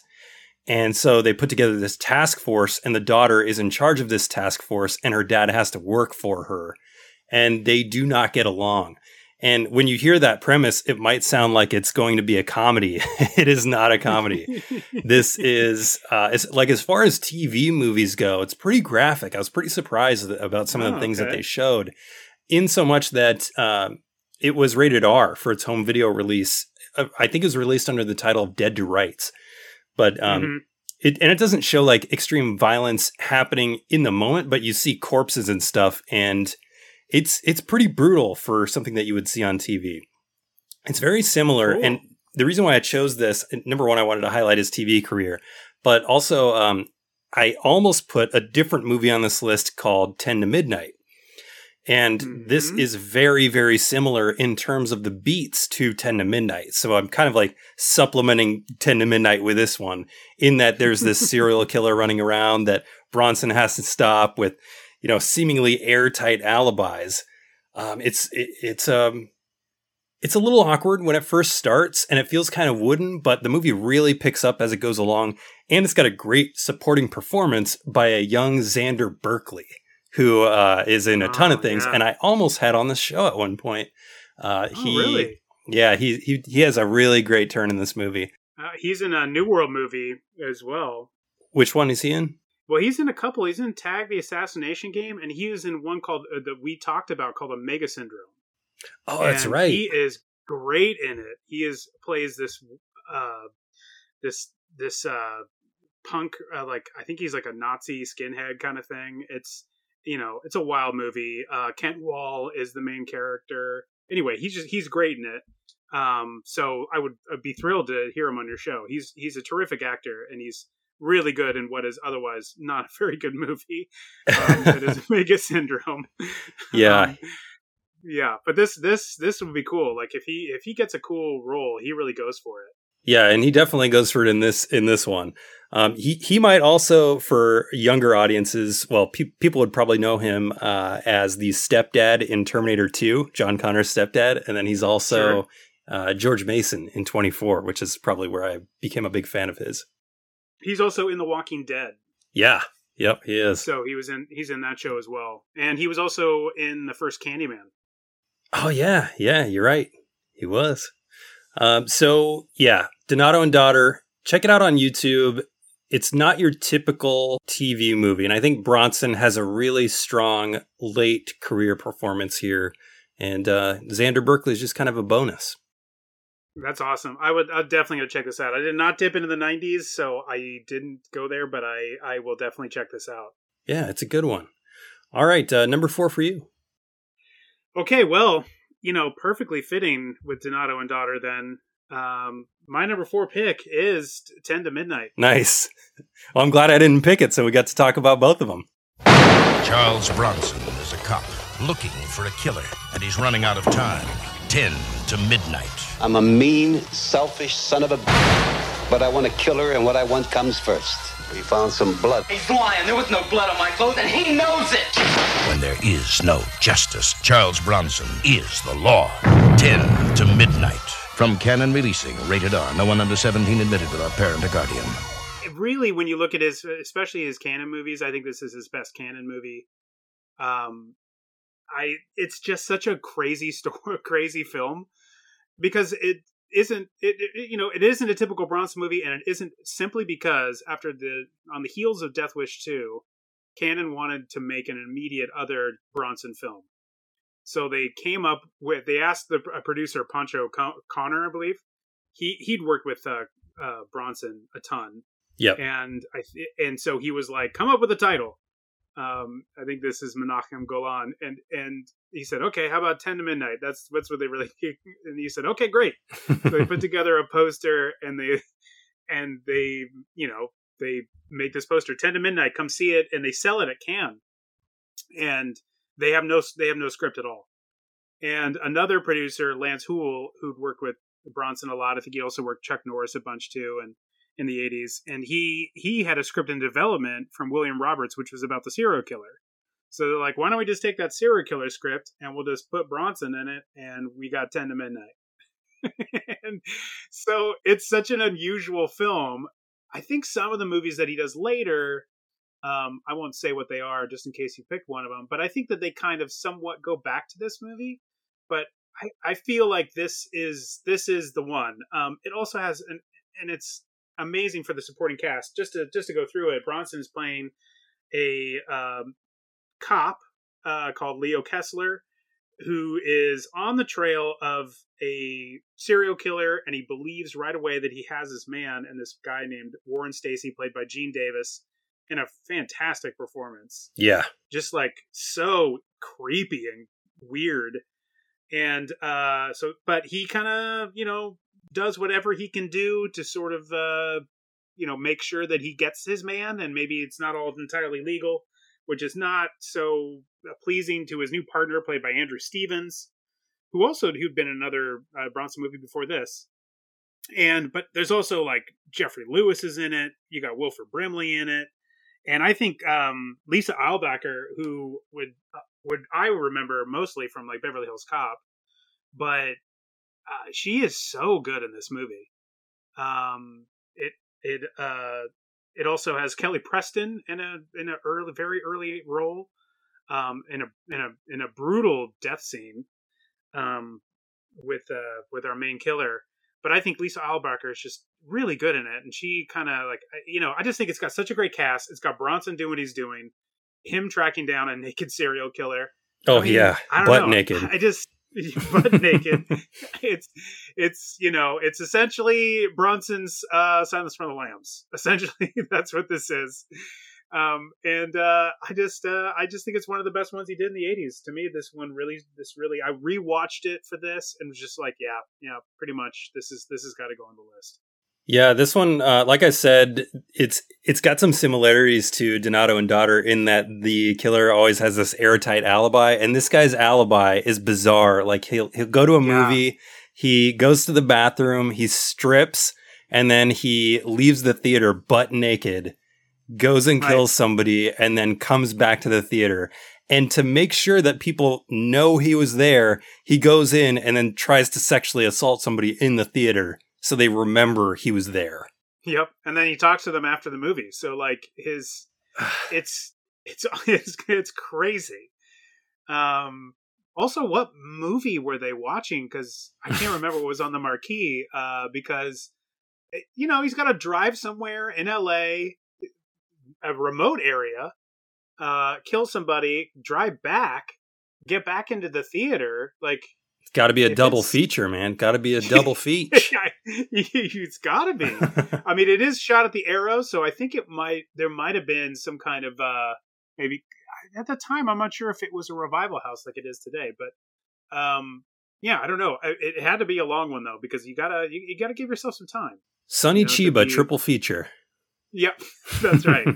And so they put together this task force, and the daughter is in charge of this task force, and her dad has to work for her. And they do not get along. And when you hear that premise, it might sound like it's going to be a comedy. It is not a comedy. This is, uh, it's like, as far as T V movies go, it's pretty graphic. I was pretty surprised about some of the oh, things okay. that they showed, in so much that uh, it was rated R for its home video release. I think it was released under the title of Dead to Rights. But um, mm-hmm. It, and it doesn't show like extreme violence happening in the moment, but you see corpses and stuff, and It's it's pretty brutal for something that you would see on T V. It's very similar. Cool. And the reason why I chose this, number one, I wanted to highlight his T V career. But also, um, I almost put a different movie on this list called ten to Midnight. And mm-hmm. this is very, very similar in terms of the beats to ten to Midnight. So I'm kind of like supplementing ten to Midnight with this one, in that there's this serial killer running around that Bronson has to stop with, you know, seemingly airtight alibis. Um, it's it, it's um, it's a little awkward when it first starts, and it feels kind of wooden, but the movie really picks up as it goes along, and it's got a great supporting performance by a young Xander Berkeley, who uh, is in a ton oh, of things, yeah. and I almost had on the show at one point. Uh, oh, he, really? Yeah, he, he, he has a really great turn in this movie. Uh, he's in a New World movie as well. Which one is he in? Well, he's in a couple. He's in Tag, The Assassination Game, and he was in one called uh, that we talked about called Omega Syndrome. Oh, and that's right. He is great in it. He is plays this uh, this this uh, punk uh, like I think he's like a Nazi skinhead kind of thing. It's you know it's a wild movie. Uh, Kent Wall is the main character. Anyway, he's just he's great in it. Um, so I would I'd be thrilled to hear him on your show. He's he's a terrific actor, and he's really good in what is otherwise not a very good movie. Um, that is Omega Syndrome. Yeah, um, yeah. But this, this, this would be cool. Like if he, if he gets a cool role, he really goes for it. Yeah, and he definitely goes for it in this in this one. Um, he he might also, for younger audiences, well, pe- people would probably know him uh, as the stepdad in Terminator two, John Connor's stepdad, and then he's also sure. uh, George Mason in twenty-four, which is probably where I became a big fan of his. He's also in The Walking Dead. Yeah, yep, he is. So he was in he's in that show as well, and he was also in the first Candyman. Oh yeah, yeah, you're right. He was. Um, so yeah, Donato and Daughter. Check it out on YouTube. It's not your typical T V movie. And I think Bronson has a really strong late career performance here. And uh, Xander Berkeley is just kind of a bonus. That's awesome. I would I'll definitely go check this out. I did not dip into the nineties, so I didn't go there, but I, I will definitely check this out. Yeah, it's a good one. All right, uh, number four for you. Okay, well, you know, perfectly fitting with Donato and Daughter then. Um, my number four pick is ten to midnight. Nice. Well, I'm glad I didn't pick it, so we got to talk about both of them. Charles Bronson is a cop looking for a killer, and he's running out of time. ten to midnight. I'm a mean, selfish son of a b- but I want a killer, and what I want comes first. We found some blood. He's lying. There was no blood on my clothes, and he knows it. When there is no justice, Charles Bronson is the law. ten to midnight. From Cannon Releasing, rated R. No one under seventeen admitted without parent or guardian. Really, when you look at his, especially his Cannon movies, I think this is his best Cannon movie. Um, I it's just such a crazy story, crazy film, because it isn't it, it you know it isn't a typical Bronson movie, and it isn't simply because after the on the heels of Death Wish two, Cannon wanted to make an immediate other Bronson film. So they came up with, they asked the producer, Pancho Con- Connor, I believe. He, he'd worked with uh, uh, Bronson a ton. Yeah. And I th- and so he was like, come up with a title. Um, I think this is Menachem Golan. And and he said, okay, how about ten to midnight? That's, that's what they really, and he said, okay, great. So they put together a poster and they, and they, you know, they make this poster, ten to midnight, come see it. And they sell it at Cannes. And They have no they have no script at all. And another producer, Lance Hoole, who'd worked with Bronson a lot, I think he also worked Chuck Norris a bunch too, and in the eighties. And he he had a script in development from William Roberts, which was about the serial killer. So they're like, why don't we just take that serial killer script and we'll just put Bronson in it, and we got ten to midnight. And so it's such an unusual film. I think some of the movies that he does later, Um, I won't say what they are just in case you picked one of them, but I think that they kind of somewhat go back to this movie, but I, I feel like this is, this is the one. Um, it also has, an, and it's amazing for the supporting cast, just to, just to go through it. Bronson is playing a, um, cop, uh, called Leo Kessler, who is on the trail of a serial killer. And he believes right away that he has his man, and this guy named Warren Stacy, played by Gene Davis, in a fantastic performance. Yeah. Just like so creepy and weird. And uh, so, but he kind of, you know, does whatever he can do to sort of, uh, you know, make sure that he gets his man. And maybe it's not all entirely legal, which is not so pleasing to his new partner, played by Andrew Stevens, who also, who'd been in another uh, Bronson movie before this. And, but there's also like Jeffrey Lewis is in it. You got Wilford Brimley in it. And I think um, Lisa Eilbacher, who would uh, would I remember mostly from like Beverly Hills Cop, but uh, she is so good in this movie. Um, it it uh, it also has Kelly Preston in a in a early very early role, um, in a in a in a brutal death scene, um, with uh, with our main killer. But I think Lisa Eilbacher is just really good in it. And she kind of like, you know, I just think it's got such a great cast. It's got Bronson doing what he's doing, him tracking down a naked serial killer. Oh, I mean, yeah. I don't butt know. naked. I just, butt naked. It's, it's, you know, it's essentially Bronson's uh, Silence from the Lambs. Essentially, that's what this is. Um, and uh, I just, uh, I just think it's one of the best ones he did in the eighties. To me, this one really, this really, I rewatched it for this and was just like, yeah, yeah, pretty much. This is, this has got to go on the list. Yeah, this one, uh, like I said, it's it's got some similarities to Donato and Daughter in that the killer always has this airtight alibi, and this guy's alibi is bizarre. Like he'll he'll go to a yeah. movie, he goes to the bathroom, he strips, and then he leaves the theater butt naked, goes and kills somebody, and then comes back to the theater. And to make sure that people know he was there, he goes in and then tries to sexually assault somebody in the theater so they remember he was there. Yep. And then he talks to them after the movie. So, like, his... it's, it's it's it's crazy. Um, also, what movie were they watching? Because I can't remember what was on the marquee, uh, because, you know, he's got to drive somewhere in L A, a remote area, uh, kill somebody, drive back, get back into the theater. Like, it's got to be a double feature, man. Got to be a double feature. It's got to be. I mean, it is shot at the Arrow, so I think it might. There might have been some kind of uh, maybe at the time. I'm not sure if it was a revival house like it is today, but um, yeah, I don't know. It had to be a long one though, because you gotta you, you gotta give yourself some time. Sonny you know, Chiba be... triple feature. Yep, that's right.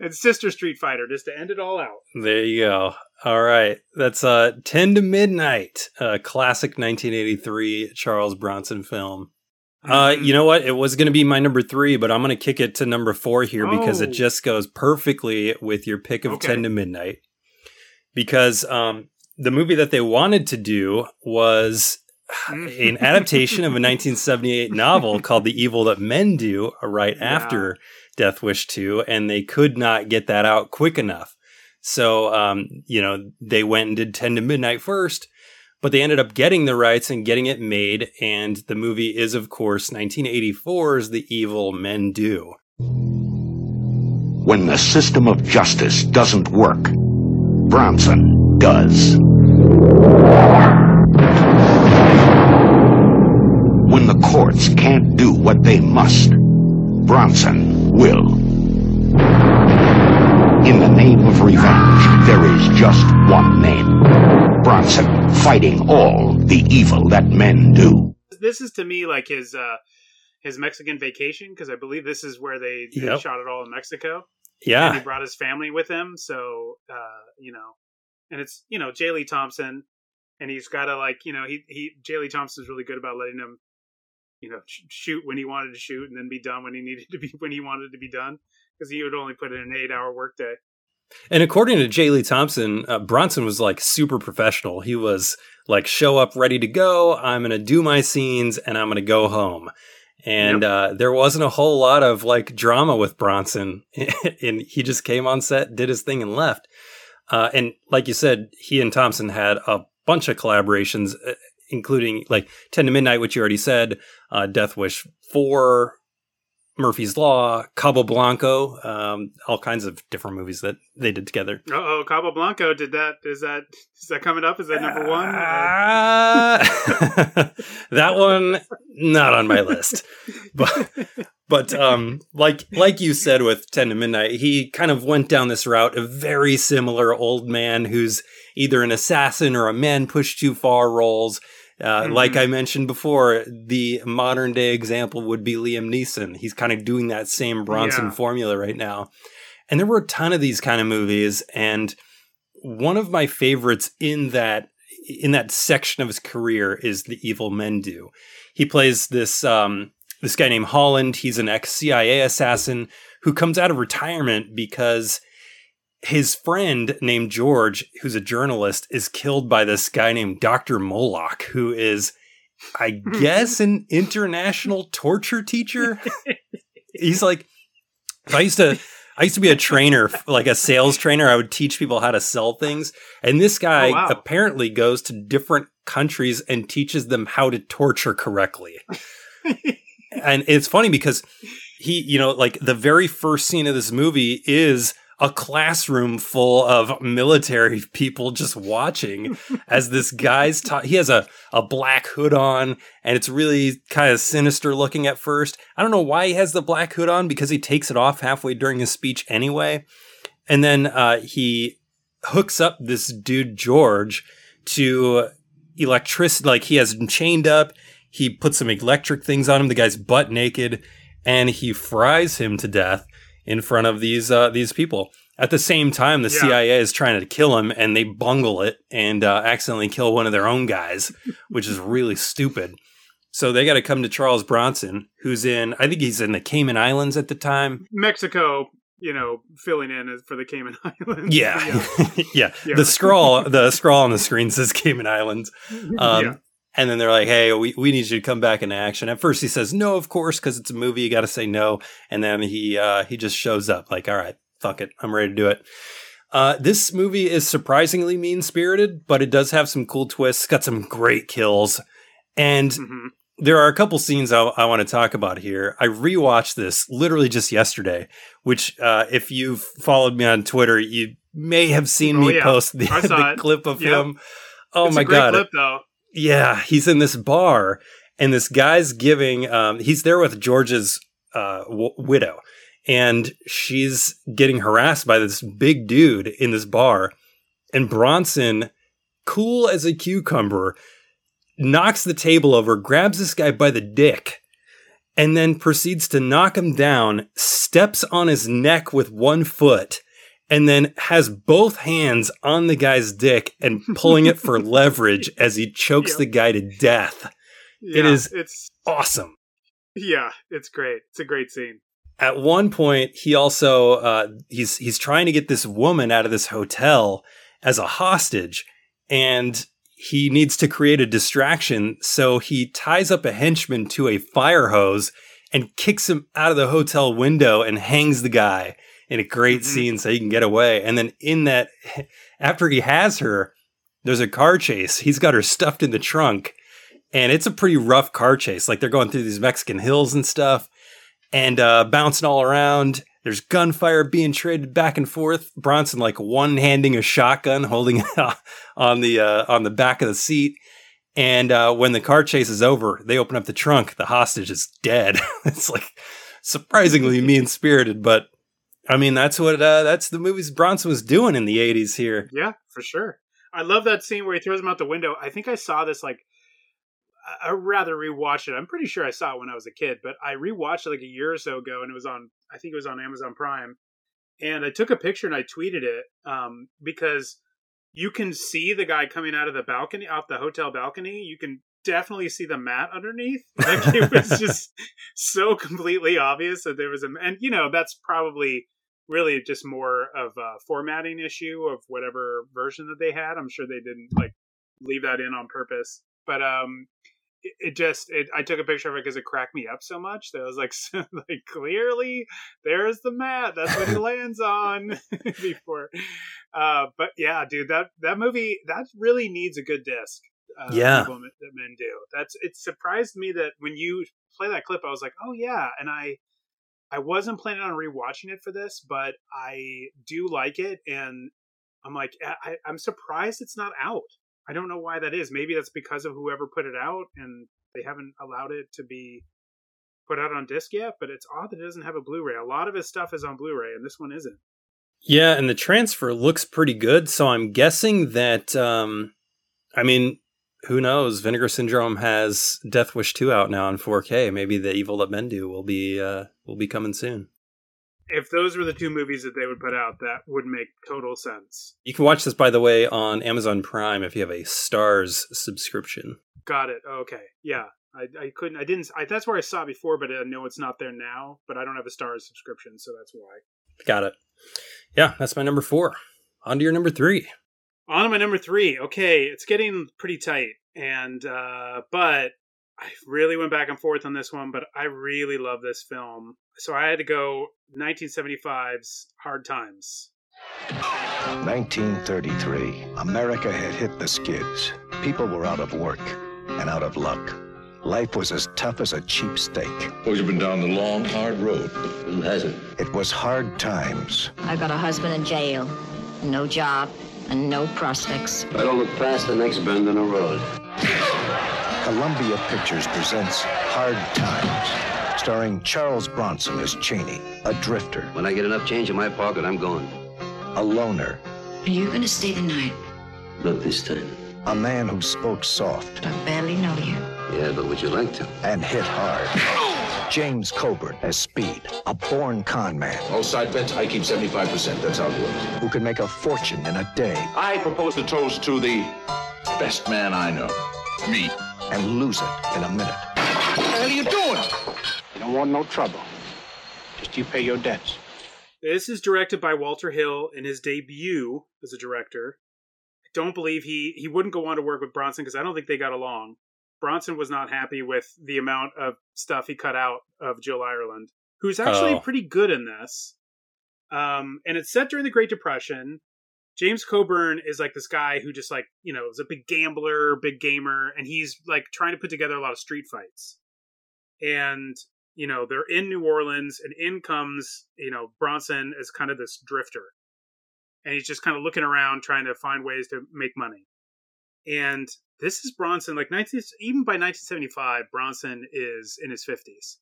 And Sister Street Fighter, just to end it all out. There you go. All right. That's uh, ten to Midnight, a classic nineteen eighty-three Charles Bronson film. Uh, you know what? It was going to be my number three, but I'm going to kick it to number four here oh. because it just goes perfectly with your pick of okay. ten to Midnight. Because um, the movie that they wanted to do was an adaptation of a nineteen seventy-eight novel called The Evil That Men Do, right yeah. after Death Wish two, and they could not get that out quick enough. So, um, you know, they went and did ten to Midnight first, but they ended up getting the rights and getting it made. And the movie is, of course, nineteen eighty-four's The Evil Men Do. When the system of justice doesn't work, Bronson does. When the courts can't do what they must, Bronson will. In the name of revenge, there is just one name. Bronson, fighting all the evil that men do. This is, to me, like his uh, his Mexican vacation, because I believe this is where they, they yep. shot it all in Mexico. Yeah. And he brought his family with him, so, uh, you know. And it's, you know, J. Lee Thompson, and he's got to, like, you know, he, he J. Lee Thompson's really good about letting him, you know, shoot when he wanted to shoot and then be done when he needed to be, when he wanted to be done, because he would only put in an eight hour workday. And according to J. Lee Thompson, uh, Bronson was like super professional. He was like, show up ready to go. I'm going to do my scenes and I'm going to go home. And yep. uh, there wasn't a whole lot of like drama with Bronson. And he just came on set, did his thing and left. Uh, and like you said, he and Thompson had a bunch of collaborations, including like ten to Midnight, which you already said, uh, Death Wish four, Murphy's Law, Cabo Blanco, um, all kinds of different movies that they did together. Uh-oh, Cabo Blanco did that. Is that is that coming up? Is that number one? Uh, that one, not on my list. But but um, like like you said with ten to Midnight, he kind of went down this route of very similar old man who's either an assassin or a man pushed too far roles. Uh, mm-hmm. Like I mentioned before, the modern day example would be Liam Neeson. He's kind of doing that same Bronson yeah. formula right now. And there were a ton of these kind of movies. And one of my favorites in that in that section of his career is The Evil Men Do. He plays this um, this guy named Holland. He's an ex-C I A assassin who comes out of retirement because his friend named George, who's a journalist, is killed by this guy named Doctor Moloch, who is, I guess, an international torture teacher. He's like, I used to, I used to be a trainer, like a sales trainer. I would teach people how to sell things. And this guy oh, wow. apparently goes to different countries and teaches them how to torture correctly. And it's funny because he, you know, like the very first scene of this movie is a classroom full of military people just watching as this guy's ta- he has a, a black hood on, and it's really kind of sinister looking at first. I don't know why he has the black hood on, because he takes it off halfway during his speech anyway. And then uh, he hooks up this dude, George, to electricity. Like, he has him chained up. He puts some electric things on him. The guy's butt naked, and he fries him to death in front of these uh, these people. At the same time, the yeah. C I A is trying to kill him, and they bungle it and uh, accidentally kill one of their own guys, which is really stupid. So they got to come to Charles Bronson, who's in, I think he's in the Cayman Islands at the time. Mexico, you know, filling in for the Cayman Islands. Yeah. Yeah. yeah. yeah. The scroll, the scroll on the screen says Cayman Islands. Um, yeah. And then they're like, hey, we, we need you to come back in action. At first he says, no, of course, because it's a movie. You got to say no. And then he uh, he just shows up like, all right, fuck it. I'm ready to do it. Uh, this movie is surprisingly mean-spirited, but it does have some cool twists. It's got some great kills. And mm-hmm. there are a couple scenes I, I want to talk about here. I rewatched this literally just yesterday, which uh, if you've followed me on Twitter, you may have seen oh, me yeah. post the, the clip of yep. him. Oh, it's my a great God. Clip, though. Yeah, he's in this bar, and this guy's giving, um, he's there with George's uh, w- widow, and she's getting harassed by this big dude in this bar, and Bronson, cool as a cucumber, knocks the table over, grabs this guy by the dick, and then proceeds to knock him down, steps on his neck with one foot, and then has both hands on the guy's dick and pulling it for leverage as he chokes yep. the guy to death. Yeah, it is it's, awesome. Yeah, it's great. It's a great scene. At one point, he also, uh, he's he's trying to get this woman out of this hotel as a hostage, and he needs to create a distraction, so he ties up a henchman to a fire hose and kicks him out of the hotel window and hangs the guy. In a great scene so he can get away. And then in that, after he has her, there's a car chase. He's got her stuffed in the trunk. And it's a pretty rough car chase. Like, they're going through these Mexican hills and stuff. And uh, bouncing all around. There's gunfire being traded back and forth. Bronson, like, one-handing a shotgun, holding it on the, uh, on the back of the seat. And uh, when the car chase is over, they open up the trunk. The hostage is dead. It's, like, surprisingly mean-spirited, but I mean, that's what uh, that's the movies Bronson was doing in the eighties here. Yeah, for sure. I love that scene where he throws him out the window. I think I saw this, like, I rather rewatched it. I'm pretty sure I saw it when I was a kid, but I rewatched it like a year or so ago, and it was on, I think it was on Amazon Prime. And I took a picture and I tweeted it um, because you can see the guy coming out of the balcony, off the hotel balcony. You can definitely see the mat underneath. Like, it was just so completely obvious that there was a, and you know, that's probably really just more of a formatting issue of whatever version that they had. I'm sure they didn't like leave that in on purpose, but um, it, it just, it, I took a picture of it because it cracked me up so much that I was like, so, like, clearly there's the mat. That's what he lands on before. Uh, but yeah, dude, that, that movie, that really needs a good disc. Uh, yeah. That men do. That's, it surprised me that when you play that clip, I was like, oh yeah. And I, I wasn't planning on rewatching it for this, but I do like it, and I'm like, I, I'm surprised it's not out. I don't know why that is. Maybe that's because of whoever put it out, and they haven't allowed it to be put out on disc yet, but it's odd that it doesn't have a Blu-ray. A lot of his stuff is on Blu-ray, and this one isn't. Yeah, and the transfer looks pretty good, so I'm guessing that, um, I mean, who knows? Vinegar Syndrome has Death Wish two out now in four K. Maybe The Evil That Men Do will be uh, will be coming soon. If those were the two movies that they would put out, that would make total sense. You can watch this, by the way, on Amazon Prime if you have a Starz subscription. Got it. Okay. Yeah. I, I couldn't. I didn't. I, that's where I saw it before, but I know it's not there now. But I don't have a Starz subscription, so that's why. Got it. Yeah, that's my number four. On to your number three. On to my number three. Okay, it's getting pretty tight, and uh, but I really went back and forth on this one, but I really love this film. So I had to go nineteen seventy-five's Hard Times. nineteen thirty-three, America had hit the skids. People were out of work and out of luck. Life was as tough as a cheap steak. Well, you've been down the long, hard road. Who hasn't? It was hard times. I got a husband in jail, no job. And no prospects. I don't look past the next bend in the road. Columbia Pictures presents Hard Times, starring Charles Bronson as Cheney, a drifter. When I get enough change in my pocket, I'm going. A loner. Are you going to stay the night? Not this time. A man who spoke soft. I barely know you. Yeah, but would you like to? And hit hard. James Coburn as Speed, a born con man. All side bets, I keep seventy-five percent. That's how it works. Who can make a fortune in a day. I propose a toast to the best man I know, me. And lose it in a minute. the hell are you doing? You don't want no trouble. Just you pay your debts. This is directed by Walter Hill in his debut as a director. I don't believe he, he wouldn't go on to work with Bronson because I don't think they got along. Bronson was not happy with the amount of stuff he cut out of Jill Ireland, who's actually oh. pretty good in this. Um, and it's set during the Great Depression. James Coburn is like this guy who just like, you know, is a big gambler, big gamer, and he's like trying to put together a lot of street fights. And, you know, they're in New Orleans, and in comes, you know, Bronson as kind of this drifter. And he's just kind of looking around trying to find ways to make money. And this is Bronson, like, nineteen, even by nineteen seventy-five, Bronson is in his fifties.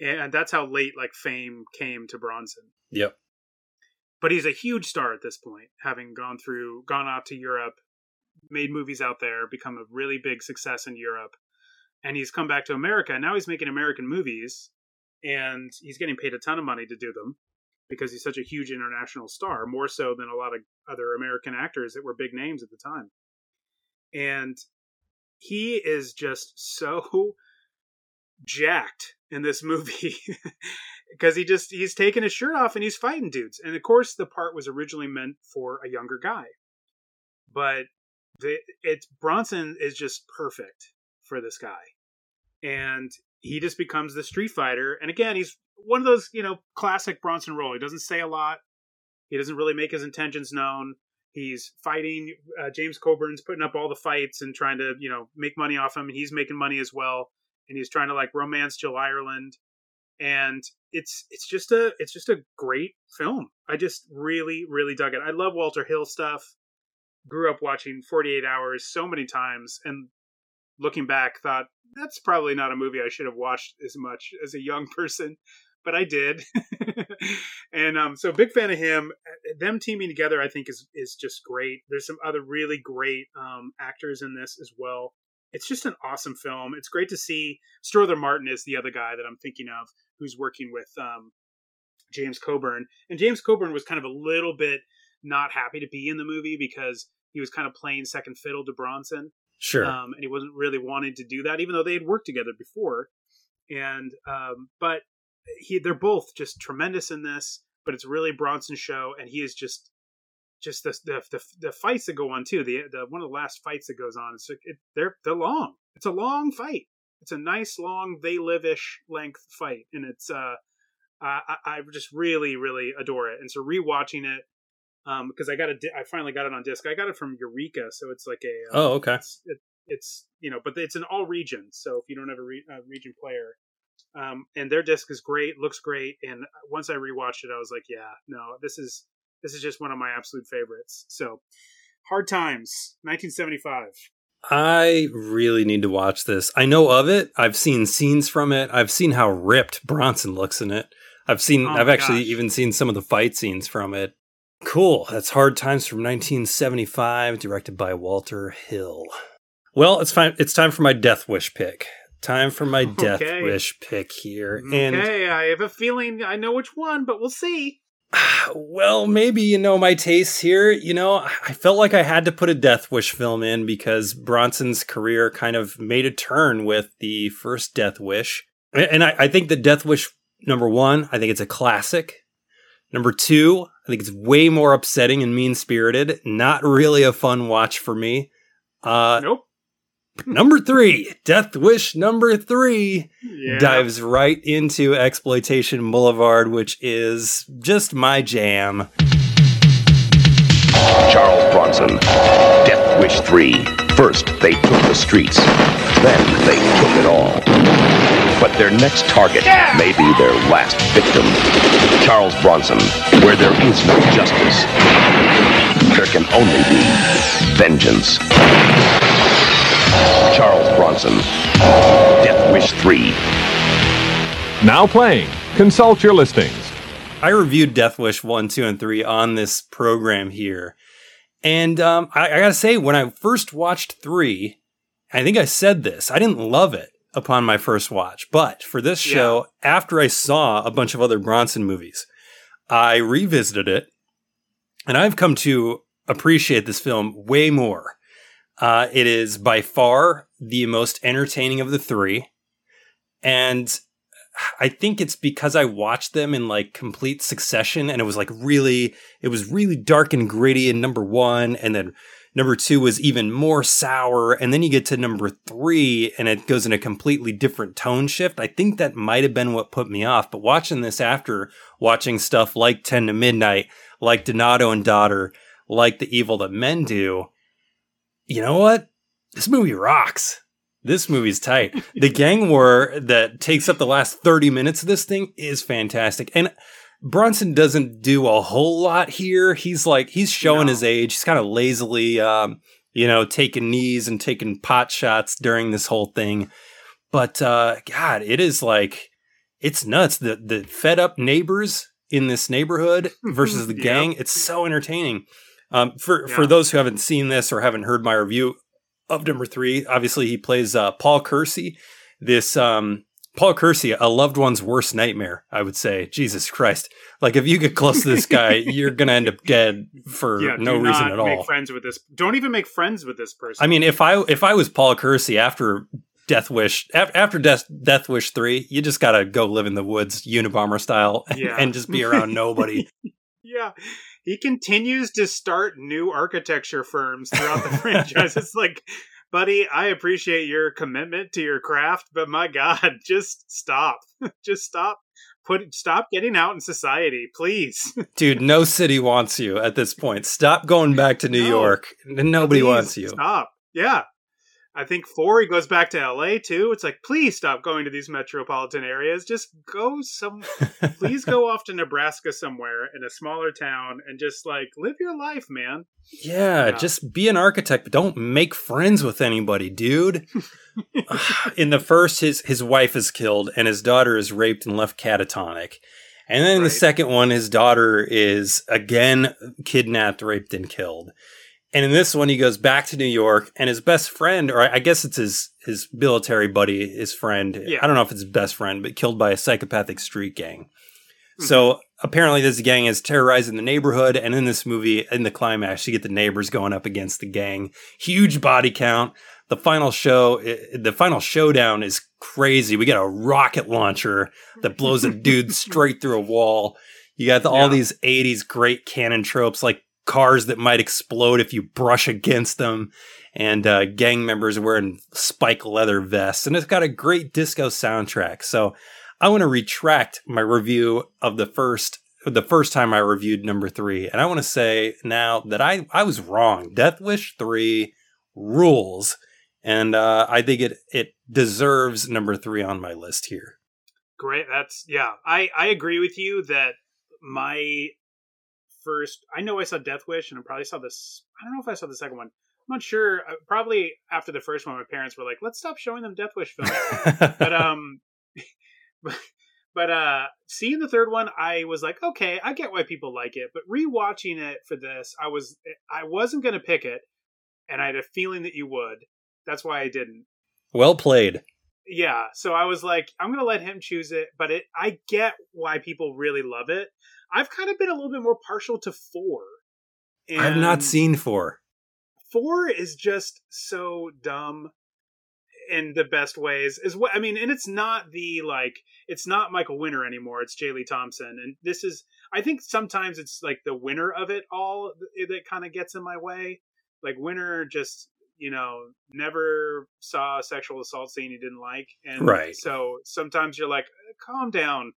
And that's how late, like, fame came to Bronson. Yep. But he's a huge star at this point, having gone through, gone out to Europe, made movies out there, become a really big success in Europe. And he's come back to America, and now he's making American movies, and he's getting paid a ton of money to do them because he's such a huge international star, more so than a lot of other American actors that were big names at the time. And he is just so jacked in this movie because he just he's taking his shirt off and he's fighting dudes. And of course, the part was originally meant for a younger guy, but the, it's Bronson is just perfect for this guy, and he just becomes the street fighter. And again, he's one of those, you know, classic Bronson role. He doesn't say a lot. He doesn't really make his intentions known. He's fighting. Uh, James Coburn's putting up all the fights and trying to, you know, make money off him. And he's making money as well. And he's trying to like romance Jill Ireland. And it's it's just a it's just a great film. I just really, really dug it. I love Walter Hill stuff. Grew up watching forty-eight hours so many times. And looking back, thought that's probably not a movie I should have watched as much as a young person. But I did. And um, so big fan of him. Them teaming together, I think, is is just great. There's some other really great um, actors in this as well. It's just an awesome film. It's great to see. Strother Martin is the other guy that I'm thinking of who's working with um, James Coburn. And James Coburn was kind of a little bit not happy to be in the movie because he was kind of playing second fiddle to Bronson. Sure. Um, and he wasn't really wanting to do that, even though they had worked together before. And um, but... He, they're both just tremendous in this, but it's really Bronson's show, and he is just, just the the the, the fights that go on too. The, the one of the last fights that goes on, it's like it, they're they're long. It's a long fight. It's a nice long They Live-ish length fight, and it's uh, I I just really really adore it. And so rewatching it, um, because I got a I finally got it on disc. I got it from Eureka, so it's like a um, oh okay. It's, it, it's you know, but it's in all regions. So if you don't have a, re, a region player. Um, and their disc is great, looks great. And once I rewatched it, I was like, yeah, no, this is, this is just one of my absolute favorites. So Hard Times, nineteen seventy-five. I really need to watch this. I know of it. I've seen scenes from it. I've seen how ripped Bronson looks in it. I've seen, oh I've actually gosh. even seen some of the fight scenes from it. Cool. That's Hard Times from nineteen seventy-five, directed by Walter Hill. Well, it's fine. It's time for my Death Wish pick. Time for my Death okay. Wish pick here. And okay, I have a feeling I know which one, but we'll see. Well, maybe you know my tastes here. You know, I felt like I had to put a Death Wish film in because Bronson's career kind of made a turn with the first Death Wish. And I, I think the Death Wish, number one, I think it's a classic. Number two, I think it's way more upsetting and mean-spirited. Not really a fun watch for me. Uh, nope. Number three, Death Wish number three yeah. dives right into Exploitation Boulevard, which is just my jam. Charles Bronson, Death Wish three. First, they took the streets. Then they took it all. But their next target yeah. may be their last victim. Charles Bronson, where there is no justice, there can only be vengeance. Charles Bronson, Death Wish three. Now playing. Consult your listings. I reviewed Death Wish one, two, and three on this program here. And um, I, I gotta say, when I first watched three, I think I said this, I didn't love it upon my first watch. But for this yeah. show, after I saw a bunch of other Bronson movies, I revisited it. And I've come to appreciate this film way more. Uh, it is by far the most entertaining of the three. And I think it's because I watched them in like complete succession, and it was like really, it was really dark and gritty in number one, and then number two was even more sour, and then you get to number three and it goes in a completely different tone shift. I think that might have been what put me off, but watching this after watching stuff like ten to Midnight, like Donato and Daughter, like The Evil That Men Do, you know what? This movie rocks. This movie's tight. The gang war that takes up the last thirty minutes of this thing is fantastic. And Bronson doesn't do a whole lot here. He's like, he's showing no. his age. He's kind of lazily, um, you know, taking knees and taking pot shots during this whole thing. But uh, God, it is like, it's nuts. The, the fed up neighbors in this neighborhood versus the gang. Yep. It's so entertaining. Um, for, yeah. for those who haven't seen this or haven't heard my review of number three, obviously he plays uh, Paul Kersey. This um, Paul Kersey, a loved one's worst nightmare, I would say. Jesus Christ! Like if you get close to this guy, you're gonna end up dead for yeah, no reason at all. Make friends with this. Don't even make friends with this person. I mean, if I if I was Paul Kersey after Death Wish, af- after Death Death Wish three, you just gotta go live in the woods, Unabomber style, and, yeah. and just be around nobody. yeah. He continues to start new architecture firms throughout the franchise. It's like, buddy, I appreciate your commitment to your craft, but my God, just stop. Just stop. Put stop getting out in society, please. Dude, no city wants you at this point. Stop going back to New no, York. Nobody please wants you. Stop. Yeah. I think four, he goes back to L A too. It's like, please stop going to these metropolitan areas. Just go some, please go off to Nebraska somewhere in a smaller town and just like live your life, man. Yeah, yeah. Just be an architect, but don't make friends with anybody, dude. In the first, his, his wife is killed and his daughter is raped and left catatonic. And then in right. the second one, his daughter is again kidnapped, raped, and killed. And in this one, he goes back to New York, and his best friend, or I guess it's his, his military buddy, his friend. Yeah. I don't know if it's his best friend, but killed by a psychopathic street gang. Mm-hmm. So apparently this gang is terrorizing the neighborhood. And in this movie, in the climax, you get the neighbors going up against the gang. Huge body count. The final show, the final showdown is crazy. We got a rocket launcher that blows a dude straight through a wall. You got the, yeah. all these eighties great Cannon tropes, like cars that might explode if you brush against them, and uh, gang members wearing spike leather vests, and it's got a great disco soundtrack. So I want to retract my review of the first, the first time I reviewed number three, and I want to say now that I, I was wrong. Death Wish three rules, and uh, I think it it deserves number three on my list here. Great, that's yeah. I I agree with you that my. First, I know I saw Death Wish, and I probably saw this. I don't know if I saw the second one. I'm not sure. Probably after the first one, my parents were like, "Let's stop showing them Death Wish films." but um, but, but uh, seeing the third one, I was like, "Okay, I get why people like it." But rewatching it for this, I was I wasn't gonna pick it, and I had a feeling that you would. That's why I didn't. Well played. Yeah. So I was like, I'm gonna let him choose it, but it. I get why people really love it. I've kind of been a little bit more partial to four. And I've not seen four. Four is just so dumb in the best ways. Is what I mean, and it's not the like it's not Michael Winner anymore. It's J. Lee Thompson, and this is. I think sometimes it's like the winner of it all that kind of gets in my way. Like Winner just you know never saw a sexual assault scene he didn't like, and right. so sometimes you're like, calm down.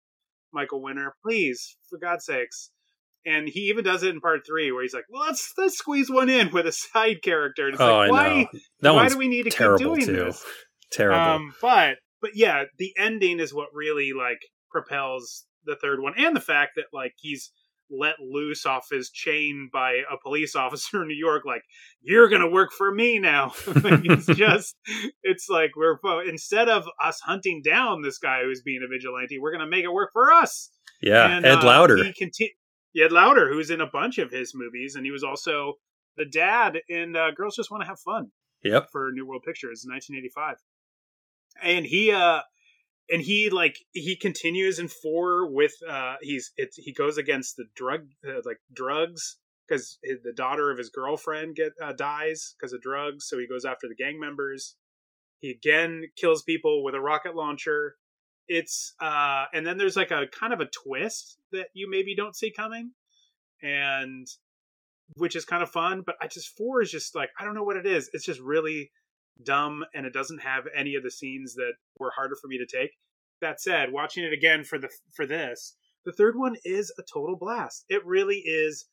Michael Winner, please, for God's sakes. And he even does it in part three where he's like, well, let's let's squeeze one in with a side character. And it's oh, like, why, why do we need to keep doing too. this? Terrible. Um, but, but yeah, the ending is what really like propels the third one. And the fact that like he's let loose off his chain by a police officer in New York, like, you're going to work for me now. Like, it's just, it's like, we're instead of us hunting down this guy who's being a vigilante, we're going to make it work for us. Yeah. And, Ed uh, Lauder. He conti- Ed Lauder, who's in a bunch of his movies, and he was also the dad in uh, Girls Just Want to Have Fun. Yep. For New World Pictures in nineteen eighty-five. And he, uh, And he like he continues in four with uh he's it's he goes against the drug uh, like drugs because the daughter of his girlfriend get uh, dies because of drugs, so he goes after the gang members. He again kills people with a rocket launcher. it's uh, and then there's like a kind of a twist that you maybe don't see coming, and which is kind of fun. But I just four is just like, I don't know what it is. It's just really dumb, and it doesn't have any of the scenes that were harder for me to take. That said, watching it again for the for this, the third one is a total blast. It really is.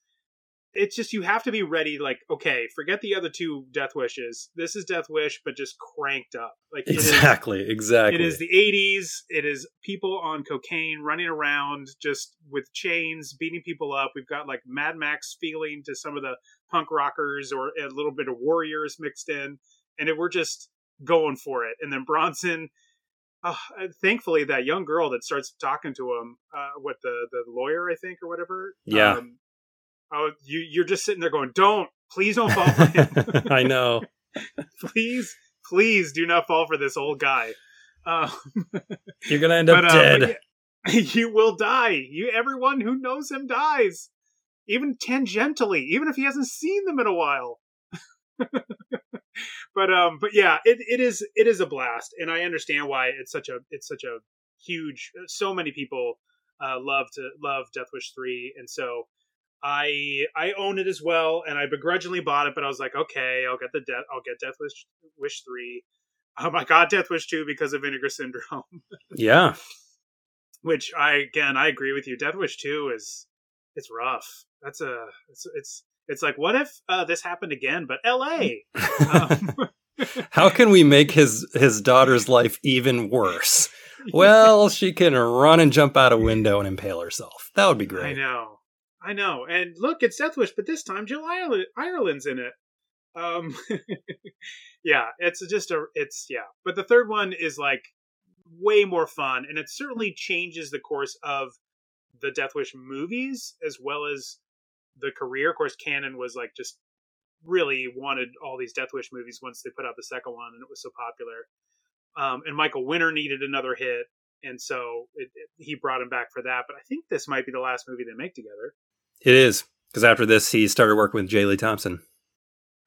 It's just, you have to be ready, like, okay, forget the other two Death Wishes. This is Death Wish, but just cranked up. Like it Exactly, is, exactly. It is the eighties. It is people on cocaine running around just with chains, beating people up. We've got, like, Mad Max feeling to some of the punk rockers, or a little bit of Warriors mixed in. And it, we're just going for it. And then Bronson, uh, thankfully, that young girl that starts talking to him, uh, what, the, the lawyer, I think, or whatever? Yeah. Um, Oh, you, you're just sitting there going, don't, please don't fall for him. I know. please, please do not fall for this old guy. Um, you're going to end but, up uh, dead. Yeah, you will die. You, everyone who knows him dies. Even tangentially, even if he hasn't seen them in a while. but, um, but yeah, it, it is, it is a blast. And I understand why it's such a, it's such a huge, so many people uh, love to love Death Wish three. And so, I I own it as well, and I begrudgingly bought it, but I was like, okay, I'll get the death I'll get Death Wish Wish three. Um, I got Death Wish two because of Vinegar Syndrome. Yeah, which I again I agree with you. Death Wish two is it's rough. That's a it's it's it's like, what if uh, this happened again, but L A. Um, how can we make his his daughter's life even worse? Well, she can run and jump out a window and impale herself. That would be great. I know. I know. And look, it's Death Wish, but this time Jill Ireland, Ireland's in it. Um, yeah, it's just a, it's, yeah. But the third one is like way more fun, and it certainly changes the course of the Death Wish movies as well as the career. Of course, Cannon was like, just really wanted all these Death Wish movies once they put out the second one, and it was so popular. Um, and Michael Winner needed another hit. And so it, it, he brought him back for that. But I think this might be the last movie they make together. It is, because after this, he started working with J. Lee Thompson.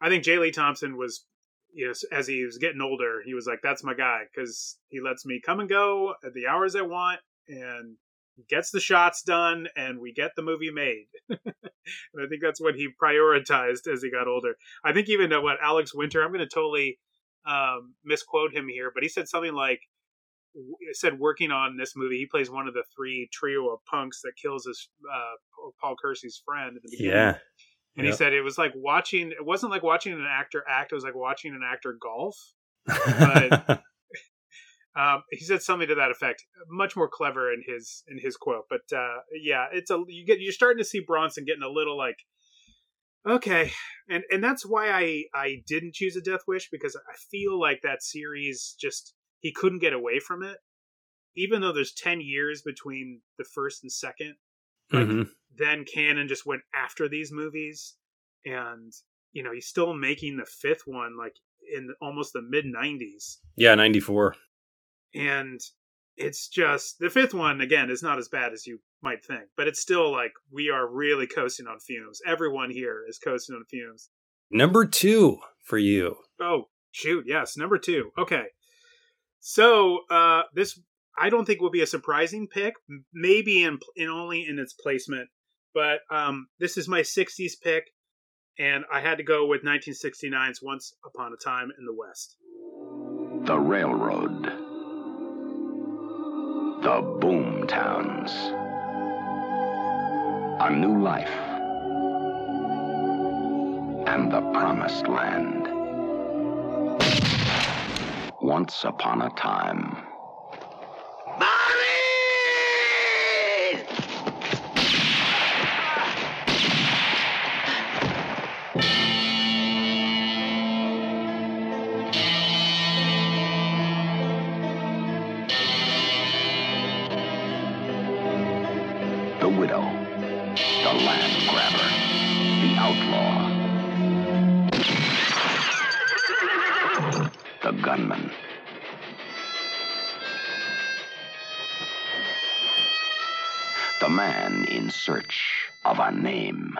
I think J. Lee Thompson was, you know, as he was getting older, he was like, that's my guy, because he lets me come and go at the hours I want and gets the shots done, and we get the movie made. And I think that's what he prioritized as he got older. I think even, uh, what, Alex Winter, I'm going to totally um, misquote him here, but he said something like, said working on this movie, he plays one of the three trio of punks that kills his uh, Paul Kersey's friend at the beginning. Yeah, and yep. He said it was like watching. It wasn't like watching an actor act. It was like watching an actor golf. But um, he said something to that effect. Much more clever in his in his quote. But uh, yeah, it's a you get you're starting to see Bronson getting a little like, okay, and and that's why I I didn't choose a Death Wish, because I feel like that series just. He couldn't get away from it, even though there's ten years between the first and second. Like, mm-hmm. Then Cannon just went after these movies, and you know he's still making the fifth one, like in almost the mid nineties. Yeah, ninety-four. And it's just the fifth one again is not as bad as you might think, but it's still like we are really coasting on fumes. Everyone here is coasting on fumes. Number two for you. Oh shoot, yes, number two. Okay. So uh, this, I don't think, will be a surprising pick, maybe in, in only in its placement. But um, this is my sixties pick, and I had to go with nineteen sixty-nine's Once Upon a Time in the West. The railroad, the boom towns, a new life, and the promised land. Once upon a time. Mommy! The widow, the land grabber, the outlaw. The gunman. The man in search of a name.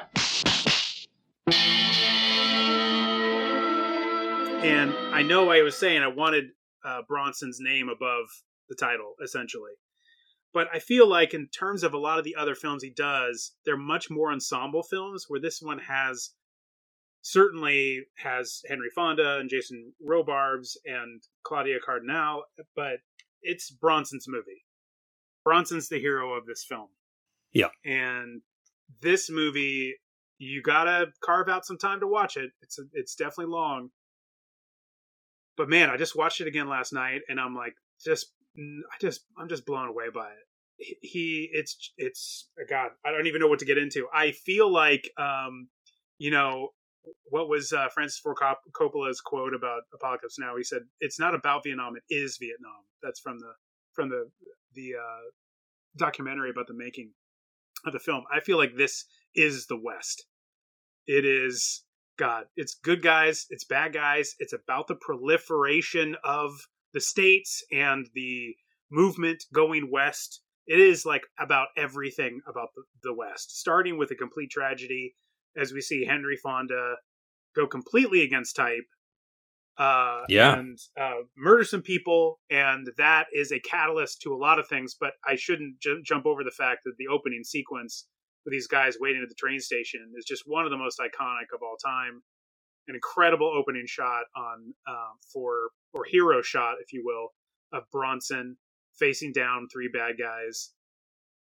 And I know I was saying I wanted uh, Bronson's name above the title, essentially. But I feel like in terms of a lot of the other films he does, they're much more ensemble films, where this one has certainly has Henry Fonda and Jason Robards and Claudia Cardinale, but it's Bronson's movie. Bronson's the hero of this film. Yeah. And this movie, you gotta carve out some time to watch it. It's a, it's definitely long. But man, I just watched it again last night, and I'm like, just I just I'm just blown away by it. He, it's it's God, I don't even know what to get into. I feel like, um, you know, what was uh, Francis Ford Coppola's quote about Apocalypse Now? He said, "It's not about Vietnam; it is Vietnam." That's from the from the the uh, documentary about the making of the film. I feel like this is the West. It is God. It's good guys. It's bad guys. It's about the proliferation of the states and the movement going west. It is like about everything about the, the West, starting with a complete tragedy as we see Henry Fonda go completely against type, uh, yeah. and uh, murder some people. And that is a catalyst to a lot of things, but I shouldn't j- jump over the fact that the opening sequence with these guys waiting at the train station is just one of the most iconic of all time. An incredible opening shot on um, for or hero shot, if you will, of Bronson facing down three bad guys.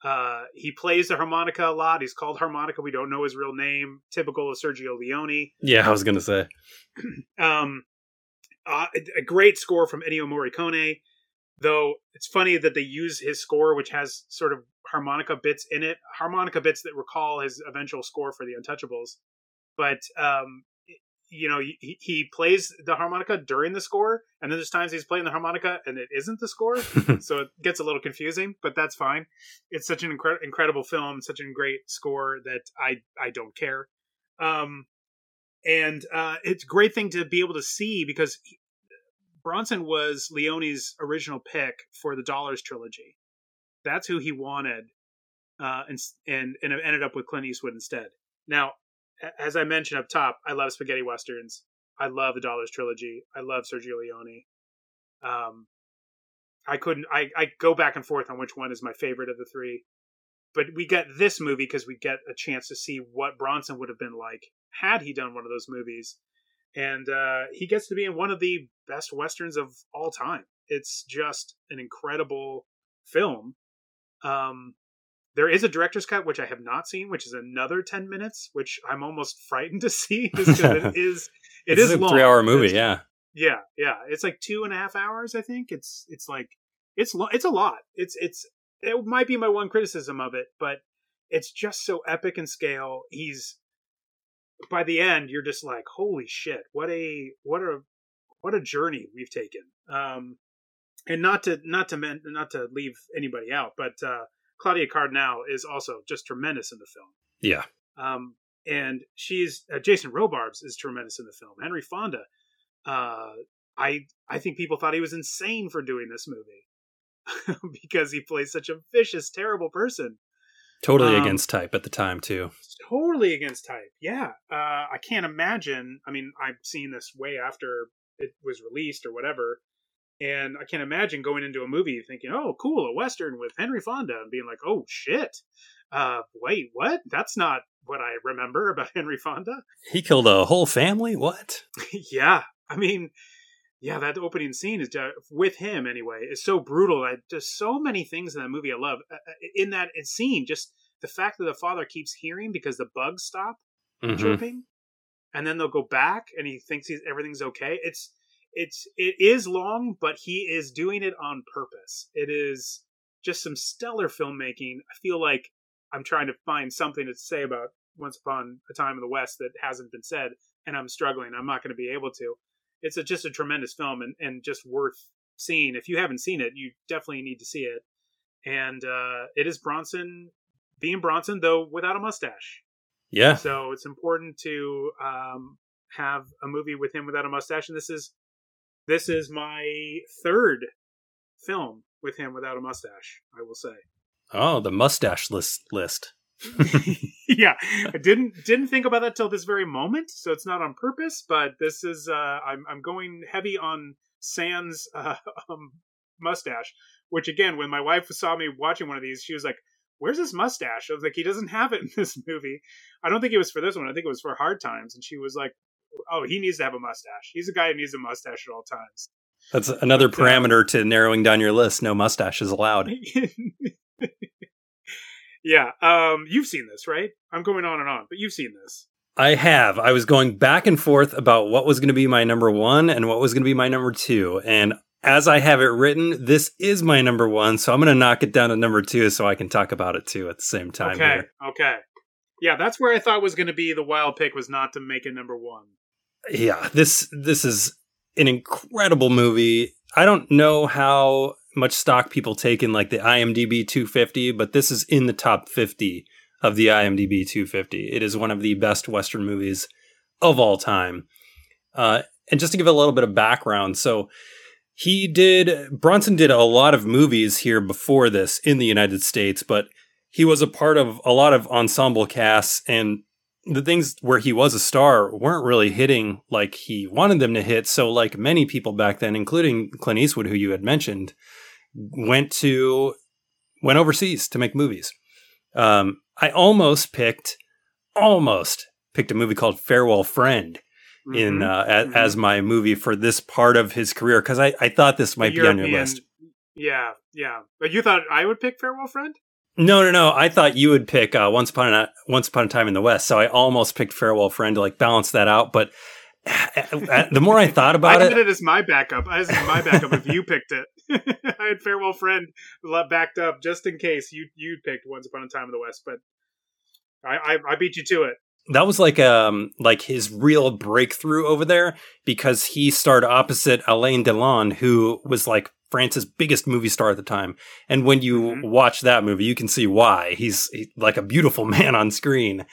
Uh, he plays the harmonica a lot. He's called Harmonica. We don't know his real name. Typical of Sergio Leone. Yeah, I was going to say. um, uh, a great score from Ennio Morricone, though it's funny that they use his score, which has sort of harmonica bits in it. Harmonica bits that recall his eventual score for The Untouchables. But, um, you know, he, he plays the harmonica during the score, and then there's times he's playing the harmonica and it isn't the score. So it gets a little confusing, but that's fine. It's such an incre- incredible film, such a great score that I, I don't care. Um, and uh, it's a great thing to be able to see, because he, Bronson was Leone's original pick for the Dollars trilogy. That's who he wanted, uh, and, and, and ended up with Clint Eastwood instead. Now, as I mentioned up top, I love spaghetti westerns. I love the Dollars trilogy. I love Sergio Leone. Um, I couldn't. I, I go back and forth on which one is my favorite of the three. But we get this movie because we get a chance to see what Bronson would have been like had he done one of those movies. And uh, he gets to be in one of the best westerns of all time. It's just an incredible film. Um, There is a director's cut, which I have not seen, which is another ten minutes, which I'm almost frightened to see. Just it is, it is a long. three-hour movie, it's, yeah, yeah, yeah. It's like two and a half hours, I think. It's it's like it's lo- it's a lot. It's it's it might be my one criticism of it, but it's just so epic in scale. He's by the end, you're just like, holy shit! What a what a what a journey we've taken. Um, and not to not to men, not to leave anybody out, but. Uh, Claudia Cardinale is also just tremendous in the film. Yeah. Um, and she's uh, Jason Robards is tremendous in the film. Henry Fonda. Uh, I, I think people thought he was insane for doing this movie because he plays such a vicious, terrible person. Totally um, against type at the time too. Totally against type. Yeah. Uh, I can't imagine. I mean, I've seen this way after it was released or whatever. And I can't imagine going into a movie thinking, oh, cool, a Western with Henry Fonda, and being like, oh, shit. Uh, wait, what? That's not what I remember about Henry Fonda. He killed a whole family? What? Yeah. I mean, yeah, that opening scene is just, with him anyway, is so brutal. I, there's so many things in that movie I love. In that scene, just the fact that the father keeps hearing because the bugs stop mm-hmm. chirping, and then they'll go back, and he thinks he's, everything's okay. It's... It's it is long, but he is doing it on purpose. It is just some stellar filmmaking. I feel like I'm trying to find something to say about Once Upon a Time in the West that hasn't been said, and I'm struggling. I'm not going to be able to. It's a, just a tremendous film and, and just worth seeing. If you haven't seen it, you definitely need to see it. And uh, it is Bronson being Bronson, though without a mustache. Yeah. So it's important to um, have a movie with him without a mustache, and this is. This is my third film with him without a mustache, I will say. Oh, the mustache list. list. Yeah, I didn't didn't think about that till this very moment, so it's not on purpose. But this is uh, I'm I'm going heavy on Sans uh, um, mustache, which again, when my wife saw me watching one of these, she was like, where's his mustache? I was like, he doesn't have it in this movie. I don't think it was for this one. I think it was for Hard Times. And she was like, oh, he needs to have a mustache. He's a guy who needs a mustache at all times. That's another but, parameter uh, to narrowing down your list. No mustache is allowed. Yeah. Um, you've seen this, right? I'm going on and on, but you've seen this. I have. I was going back and forth about what was going to be my number one and what was going to be my number two. And as I have it written, this is my number one. So I'm going to knock it down to number two so I can talk about it too at the same time. Okay. Here. Okay. Yeah. That's where I thought was going to be the wild pick, was not to make it number one. Yeah. This, this is an incredible movie. I don't know how much stock people take in like the IMDb two fifty, but this is in the top fifty of the IMDb two fifty. It is one of the best Western movies of all time. Uh, and just to give a little bit of background. So he did, Bronson did a lot of movies here before this in the United States, but he was a part of a lot of ensemble casts, and the things where he was a star weren't really hitting like he wanted them to hit. So like many people back then, including Clint Eastwood, who you had mentioned, went to, went overseas to make movies. Um, I almost picked, almost picked a movie called Farewell Friend mm-hmm. in uh, mm-hmm. as my movie for this part of his career, because I, I thought this might European, be on your list. Yeah, yeah. But you thought I would pick Farewell Friend? No, no, no. I thought you would pick uh, Once Upon a Once Upon a Time in the West, so I almost picked Farewell Friend to like balance that out. But the more I thought about I it, I did it as my backup. I did it as my backup if you picked it. I had Farewell Friend backed up just in case you you picked Once Upon a Time in the West, but I, I, I beat you to it. That was like um like his real breakthrough over there, because he starred opposite Alain Delon, who was like France's biggest movie star at the time. And when you mm-hmm. watch that movie, you can see why. He's he, like a beautiful man on screen.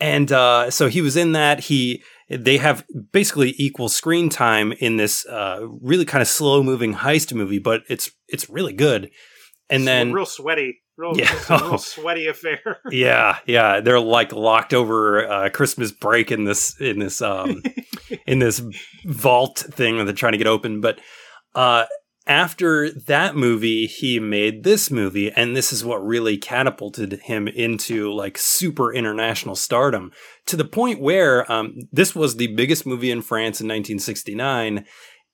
And uh, so he was in that. He they have basically equal screen time in this uh, really kind of slow moving heist movie, but it's it's really good. And it's then real sweaty, real, yeah. a real sweaty affair. yeah, yeah, they're like locked over uh, Christmas break in this in this um, in this vault thing that they're trying to get open. But uh, after that movie, he made this movie, and this is what really catapulted him into like super international stardom, to the point where um, this was the biggest movie in France in nineteen sixty-nine,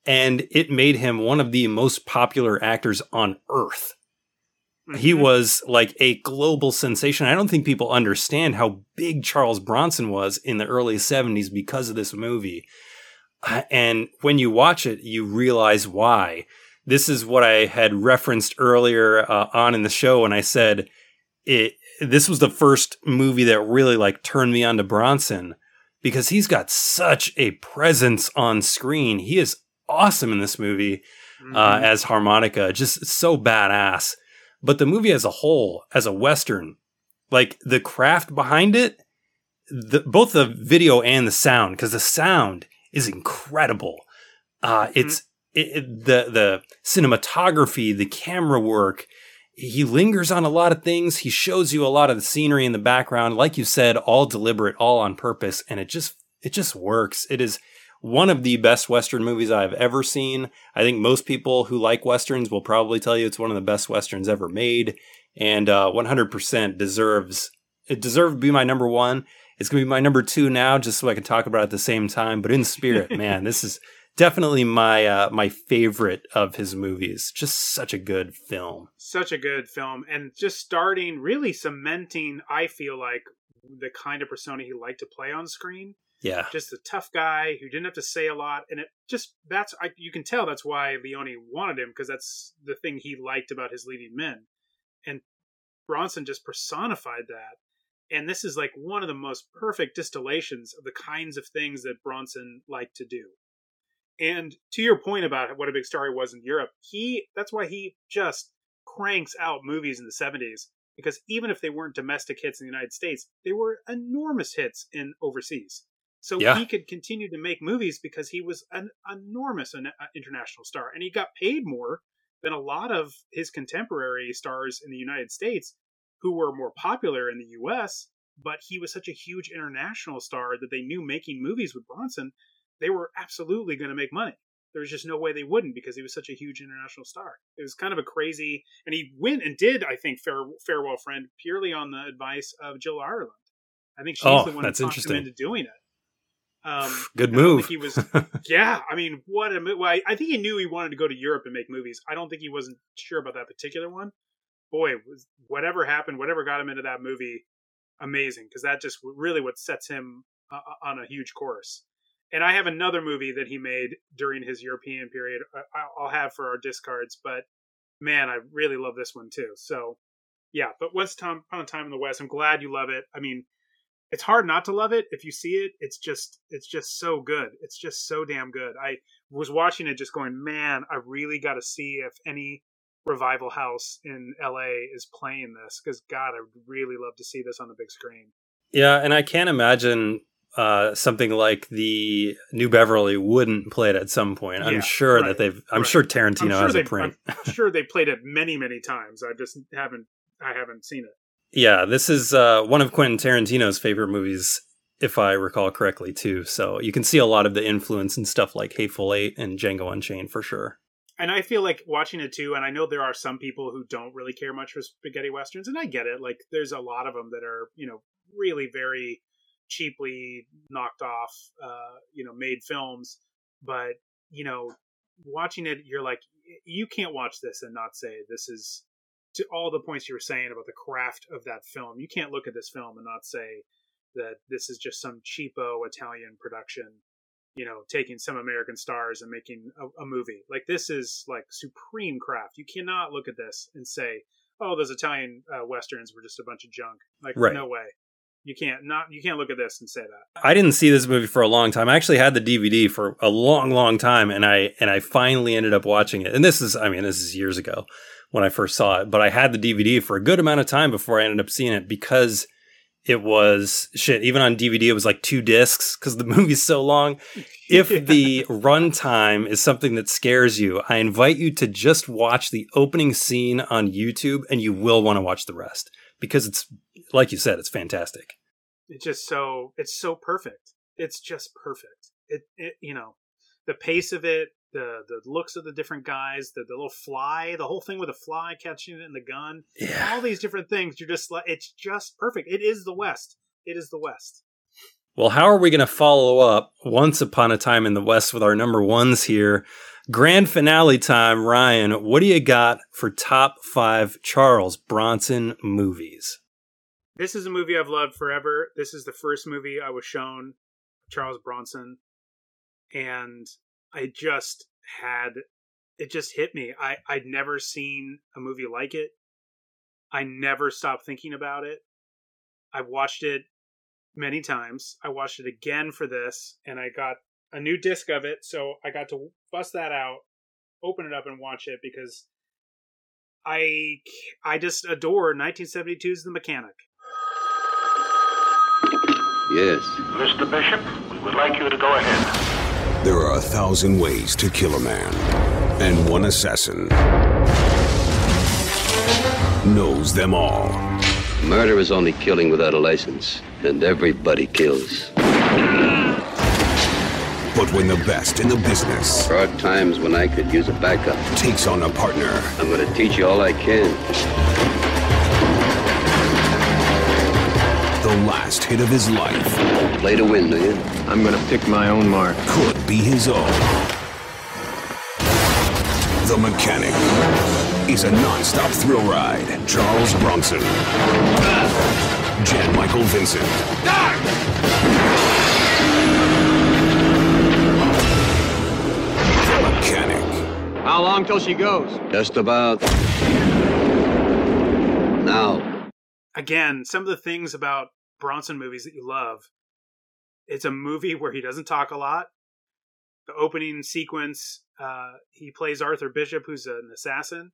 and it made him one of the most popular actors on earth. Mm-hmm. He was like a global sensation. I don't think people understand how big Charles Bronson was in the early seventies because of this movie. Uh, and when you watch it, you realize why. This is what I had referenced earlier uh, on in the show when I said it. This was the first movie that really like turned me on to Bronson, because he's got such a presence on screen. He is awesome in this movie mm-hmm. uh, as harmonica, just so badass. But the movie as a whole, as a Western, like the craft behind it, the, both the video and the sound, because the sound is incredible. Uh, mm-hmm. It's It, it, the the cinematography, the camera work, he lingers on a lot of things. He shows you a lot of the scenery in the background, like you said, all deliberate, all on purpose, and it just it just works. It is one of the best Western movies I've ever seen. I think most people who like Westerns will probably tell you it's one of the best Westerns ever made, and uh, one hundred percent deserves it deserved to be my number one. It's going to be my number two now, just so I can talk about it at the same time. But in spirit, man, this is definitely my uh, my favorite of his movies. Just such a good film. Such a good film. And just starting, really cementing, I feel like, the kind of persona he liked to play on screen. Yeah. Just a tough guy who didn't have to say a lot. And it just, that's, I, you can tell that's why Leone wanted him, because that's the thing he liked about his leading men. And Bronson just personified that. And this is like one of the most perfect distillations of the kinds of things that Bronson liked to do. And to your point about what a big star he was in Europe, he that's why he just cranks out movies in the seventies, because even if they weren't domestic hits in the United States, they were enormous hits in overseas. So yeah. he could continue to make movies because he was an enormous international star. And he got paid more than a lot of his contemporary stars in the United States who were more popular in the U S, but he was such a huge international star that they knew making movies with Bronson, they were absolutely going to make money. there was just no way they wouldn't, because he was such a huge international star. It was kind of a crazy, and he went and did, I think, Fare, Farewell Friend purely on the advice of Jill Ireland. I think she's oh, the one who talked him into doing it. Um, Good move. I he was, yeah, I mean, what a move. Well, I, I think he knew he wanted to go to Europe and make movies. I don't think he wasn't sure about that particular one. Boy, was, whatever happened, whatever got him into that movie, amazing, because that just really what sets him uh, on a huge course. And I have another movie that he made during his European period I'll have for our discards, but man, I really love this one too. So yeah, but Once Upon a Time in the West, I'm glad you love it. I mean, it's hard not to love it. If you see it, it's just, it's just so good. It's just so damn good. I was watching it just going, man, I really got to see if any revival house in L A is playing this, because God, I would really love to see this on the big screen. Yeah. And I can't imagine Uh, something like the New Beverly wouldn't play it at some point. I'm yeah, sure right, that they've. I'm right. sure Tarantino I'm sure has they, a print. I'm sure they played it many, many times. I just haven't. I haven't seen it. Yeah, this is uh, one of Quentin Tarantino's favorite movies, if I recall correctly, too. So you can see a lot of the influence in stuff like Hateful Eight and Django Unchained for sure. And I feel like watching it too. And I know there are some people who don't really care much for spaghetti westerns, and I get it. Like, there's a lot of them that are, you know, really very cheaply knocked off, uh, you know, made films. But, you know, watching it, you're like, you can't watch this and not say this is, to all the points you were saying about the craft of that film, you can't look at this film and not say that this is just some cheapo Italian production, you know, taking some American stars and making a, a movie. Like, this is like supreme craft. You cannot look at this and say, oh, those Italian uh, Westerns were just a bunch of junk. Like, right. No way. You can't not you can't look at this and say that. I didn't see this movie for a long time. I actually had the D V D for a long, long time, and I and I finally ended up watching it. And this is, I mean, this is years ago when I first saw it. But I had the D V D for a good amount of time before I ended up seeing it, because it was shit. Even on D V D, it was like two discs because the movie's so long. If yeah. the runtime is something that scares you, I invite you to just watch the opening scene on YouTube, and you will want to watch the rest. Because it's, like you said, it's fantastic. It's just so, it's so perfect. It's just perfect. It, it you know, the pace of it, the the looks of the different guys, the, the little fly, the whole thing with the fly catching it in the gun. Yeah. All these different things. You're just like, it's just perfect. It is the West. It is the West. Well, how are we going to follow up Once Upon a Time in the West with our number ones here? Grand finale time, Ryan. What do you got for top five Charles Bronson movies? This is a movie I've loved forever. This is the first movie I was shown, Charles Bronson, and I just had, it just hit me. I, I'd never seen a movie like it. I never stopped thinking about it. I watched it many times. I watched it again for this, and I got a new disc of it, so I got to bust that out, open it up, and watch it, because I I just adore nineteen seventy-two's The Mechanic. Yes. Mister Bishop, we would like you to go ahead. There are a thousand ways to kill a man, and one assassin knows them all. Murder is only killing without a license, and everybody kills. But when the best in the business... There are times when I could use a backup. ...takes on a partner... I'm going to teach you all I can. The last hit of his life... Don't play to win, do you? I'm going to pick my own mark. ...could be his own. The Mechanic is a non-stop thrill ride. Charles Bronson. Ah! Jan Michael Vincent. Ah! Mechanic. How long till she goes? Just about now. Again, some of the things about Bronson movies that you love. It's a movie where he doesn't talk a lot. The opening sequence, uh, he plays Arthur Bishop, who's an assassin.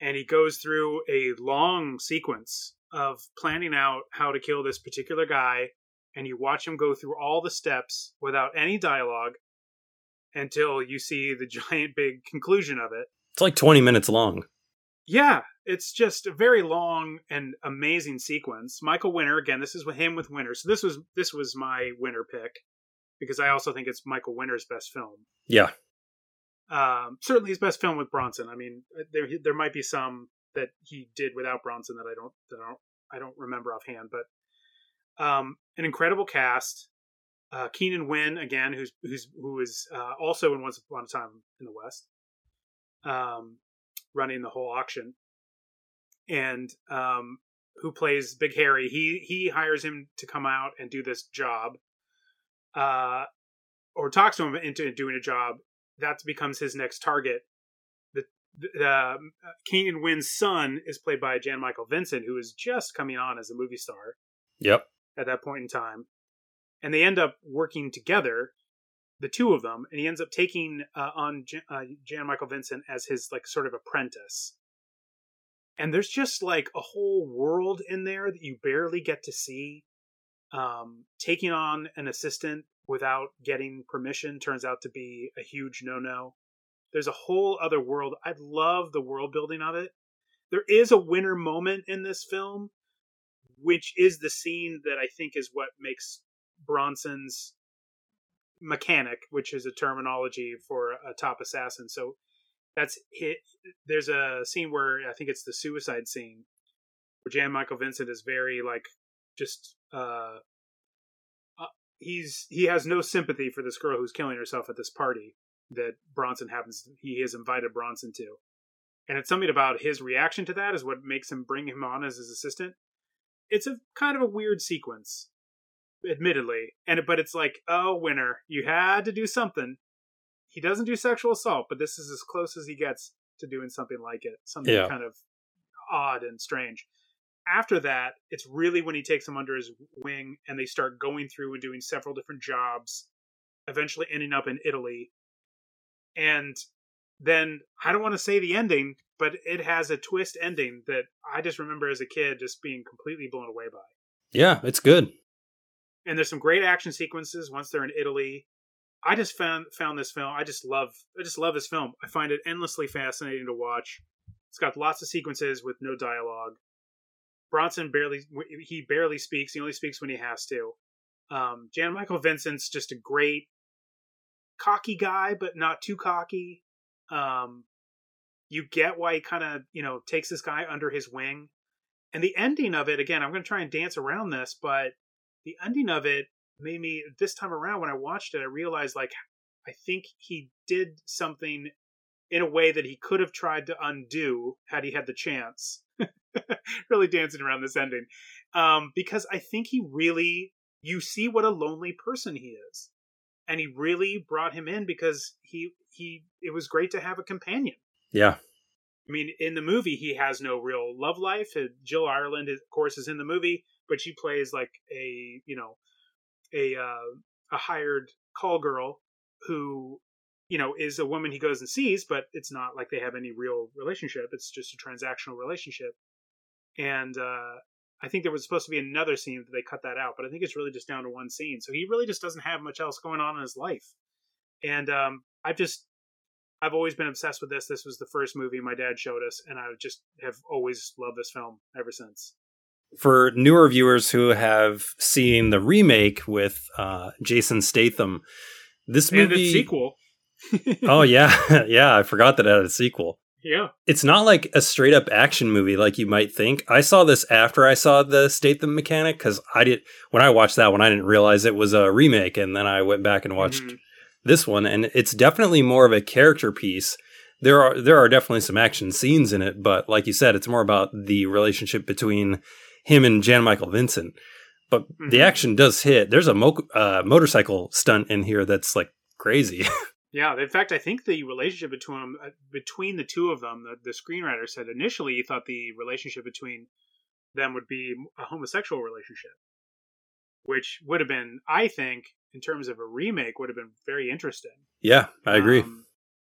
And he goes through a long sequence of planning out how to kill this particular guy. And you watch him go through all the steps without any dialogue, until you see the giant big conclusion of it. It's like twenty minutes long. Yeah, it's just a very long and amazing sequence. Michael Winner, again, this is with him with Winner. So this was this was my Winner pick, because I also think it's Michael Winner's best film. Yeah. Um, certainly his best film with Bronson. I mean, there there might be some that he did without Bronson that I don't that I don't I don't remember offhand, but um, an incredible cast. Uh, Keenan Wynn again, who's who's who is uh, also in Once Upon a Time in the West, um, running the whole auction, and um, who plays Big Harry. He he hires him to come out and do this job, uh, or talks to him into doing a job that becomes his next target. The, the uh, Keenan Wynn's son is played by Jan Michael Vincent, who is just coming on as a movie star. Yep. At that point in time. And they end up working together, the two of them, and he ends up taking uh, on Jan, uh, Jan Michael Vincent as his like sort of apprentice. And there's just like a whole world in there that you barely get to see. Um, taking on an assistant without getting permission turns out to be a huge no-no. There's a whole other world. I love the world building of it. There is a winner moment in this film, which is the scene that I think is what makes Bronson's mechanic, which is a terminology for a top assassin. So that's hit. There's a scene where I think it's the suicide scene where Jan Michael Vincent is very like just uh, uh he's he has no sympathy for this girl who's killing herself at this party that Bronson happens he has invited Bronson to. And it's something about his reaction to that is what makes him bring him on as his assistant. It's a kind of a weird sequence, admittedly, and but it's like, oh, winner, you had to do something. He doesn't do sexual assault, but this is as close as he gets to doing something like it, something yeah. kind of odd and strange. After that, it's really when he takes him under his wing and they start going through and doing several different jobs, eventually ending up in Italy. And then I don't want to say the ending, but it has a twist ending that I just remember as a kid just being completely blown away by. Yeah, it's good. And there's some great action sequences once they're in Italy. I just found found this film. I just love I just love this film. I find it endlessly fascinating to watch. It's got lots of sequences with no dialogue. Bronson barely he barely speaks. He only speaks when he has to. Um, Jan Michael Vincent's just a great cocky guy, but not too cocky. Um, you get why he kind of you know takes this guy under his wing. And the ending of it again. I'm going to try and dance around this, but the ending of it made me, this time around when I watched it, I realized, like, I think he did something in a way that he could have tried to undo had he had the chance. Really dancing around this ending. Um, because I think he really, you see what a lonely person he is. And he really brought him in because he, he it was great to have a companion. Yeah. I mean, in the movie, he has no real love life. Jill Ireland, of course, is in the movie. But she plays like a, you know, a uh, a hired call girl who, you know, is a woman he goes and sees. But it's not like they have any real relationship. It's just a transactional relationship. And uh, I think there was supposed to be another scene that they cut that out. But I think it's really just down to one scene. So he really just doesn't have much else going on in his life. And um, I've just, I've always been obsessed with this. This was the first movie my dad showed us. And I just have always loved this film ever since. For newer viewers who have seen the remake with uh, Jason Statham, this movie... And its sequel. Oh, yeah. Yeah, I forgot that it had a sequel. Yeah. It's not like a straight-up action movie like you might think. I saw this after I saw the Statham mechanic, because I did, when I watched that one, I didn't realize it was a remake, and then I went back and watched mm-hmm. this one, and it's definitely more of a character piece. There are There are definitely some action scenes in it, but like you said, it's more about the relationship between him and Jan Michael Vincent, but mm-hmm. the action does hit. There's a mo- uh, motorcycle stunt in here that's like crazy. Yeah, in fact, I think the relationship between them, uh, between the two of them, the, the screenwriter said initially he thought the relationship between them would be a homosexual relationship, which would have been, I think, in terms of a remake, would have been very interesting. Yeah, I agree. Um,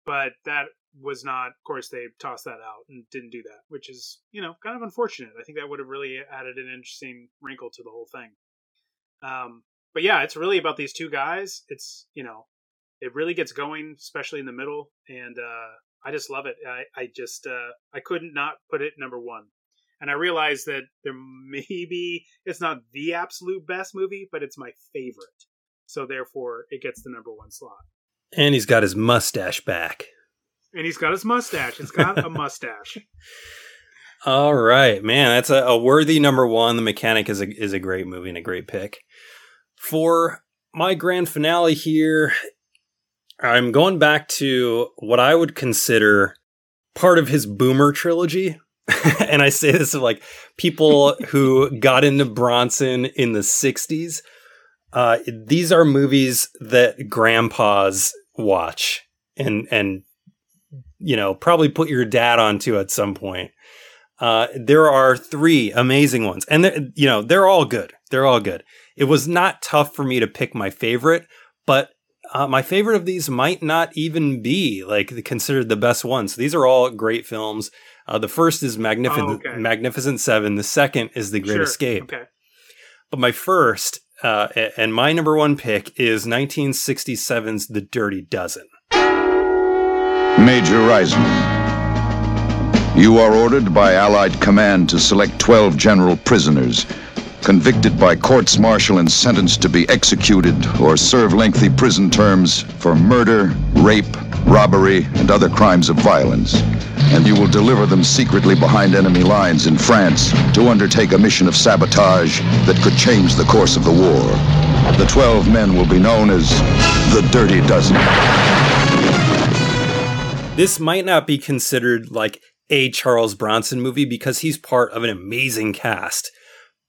but that was not, of course, they tossed that out and didn't do that, which is, you know, kind of unfortunate. I think that would have really added an interesting wrinkle to the whole thing. Um, but yeah, it's really about these two guys. It's, you know, it really gets going, especially in the middle. And uh, I just love it. I, I just, uh, I couldn't not put it number one. And I realized that there may be, it's not the absolute best movie, but it's my favorite. So therefore, it gets the number one slot. And he's got his mustache back. And he's got his mustache. It's got a mustache. All right, man. That's a, a worthy number one. The Mechanic is a, is a great movie and a great pick. For my grand finale here, I'm going back to what I would consider part of his Boomer trilogy. And I say this of like people who got into Bronson in the sixties. Uh, these are movies that grandpas watch and, and, you know, probably put your dad onto at some point. Uh, there are three amazing ones and, you know, they're all good. They're all good. It was not tough for me to pick my favorite, but uh, my favorite of these might not even be like considered the best one. So these are all great films. Uh, the first is Magnificent, oh, okay. Magnificent Seven. The second is The Great sure. Escape. Okay. But my first uh, and my number one pick is nineteen sixty-seven's The Dirty Dozen. Major Reisman, you are ordered by Allied Command to select twelve general prisoners, convicted by courts-martial and sentenced to be executed or serve lengthy prison terms for murder, rape, robbery, and other crimes of violence. And you will deliver them secretly behind enemy lines in France to undertake a mission of sabotage that could change the course of the war. The twelve men will be known as the Dirty Dozen. This might not be considered like a Charles Bronson movie because he's part of an amazing cast,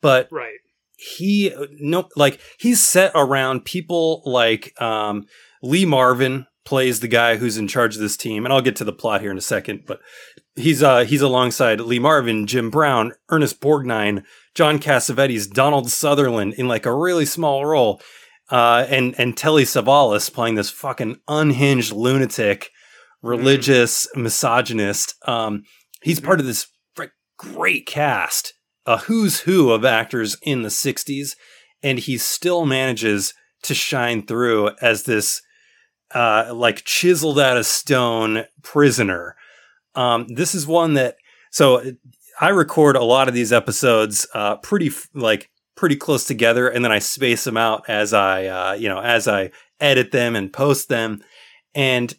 but right. he no like he's set around people like um, Lee Marvin plays the guy who's in charge of this team, and I'll get to the plot here in a second. But he's uh, he's alongside Lee Marvin, Jim Brown, Ernest Borgnine, John Cassavetes, Donald Sutherland in like a really small role, uh, and and Telly Savalas playing this fucking unhinged lunatic. Religious misogynist. Um, he's part of this great cast, a who's who of actors in the sixties, and he still manages to shine through as this, uh, like chiseled out of stone prisoner. Um, this is one that so I record a lot of these episodes, uh, pretty like pretty close together, and then I space them out as I, uh, you know, as I edit them and post them, and.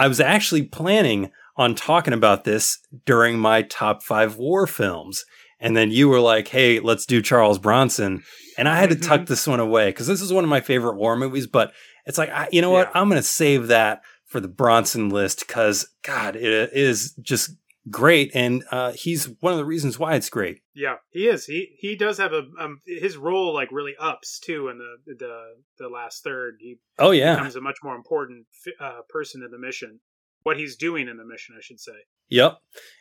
I was actually planning on talking about this during my top five war films. And then you were like, hey, let's do Charles Bronson. And I had mm-hmm. to tuck this one away because this is one of my favorite war movies. But it's like, I, you know yeah. what? I'm going to save that for the Bronson list because, God, it, it is just great. And uh, he's one of the reasons why it's great. Yeah, he is. He he does have a um, his role like really ups too in the the, the last third. He oh yeah becomes a much more important uh, person in the mission. What he's doing in the mission, I should say. Yep.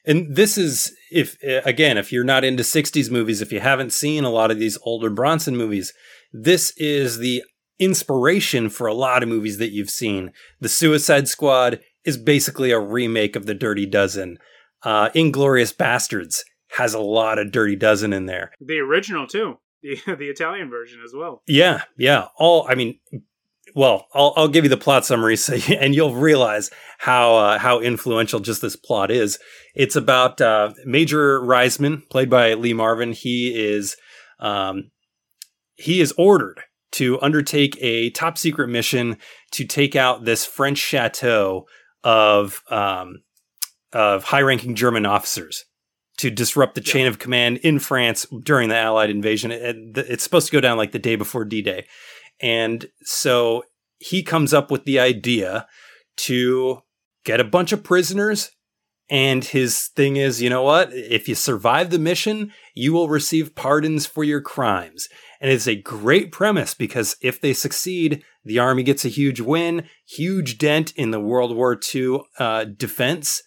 And this is if again, if you're not into sixties movies, if you haven't seen a lot of these older Bronson movies, this is the inspiration for a lot of movies that you've seen. The Suicide Squad is basically a remake of The Dirty Dozen. Uh, Inglourious Bastards. Has a lot of Dirty Dozen in there. The original, too. The the Italian version as well. Yeah, yeah. All, I mean, well, I'll, I'll give you the plot summary, so, and you'll realize how uh, how influential just this plot is. It's about uh, Major Reisman, played by Lee Marvin. He is um, he is ordered to undertake a top-secret mission to take out this French chateau of um, of high-ranking German officers. To disrupt the chain yeah. of command in France during the Allied invasion. It, it, it's supposed to go down like the day before D-Day. And so he comes up with the idea to get a bunch of prisoners. And his thing is, you know what? If you survive the mission, you will receive pardons for your crimes. And it's a great premise because if they succeed, the army gets a huge win, huge dent in the World War Two uh, defense.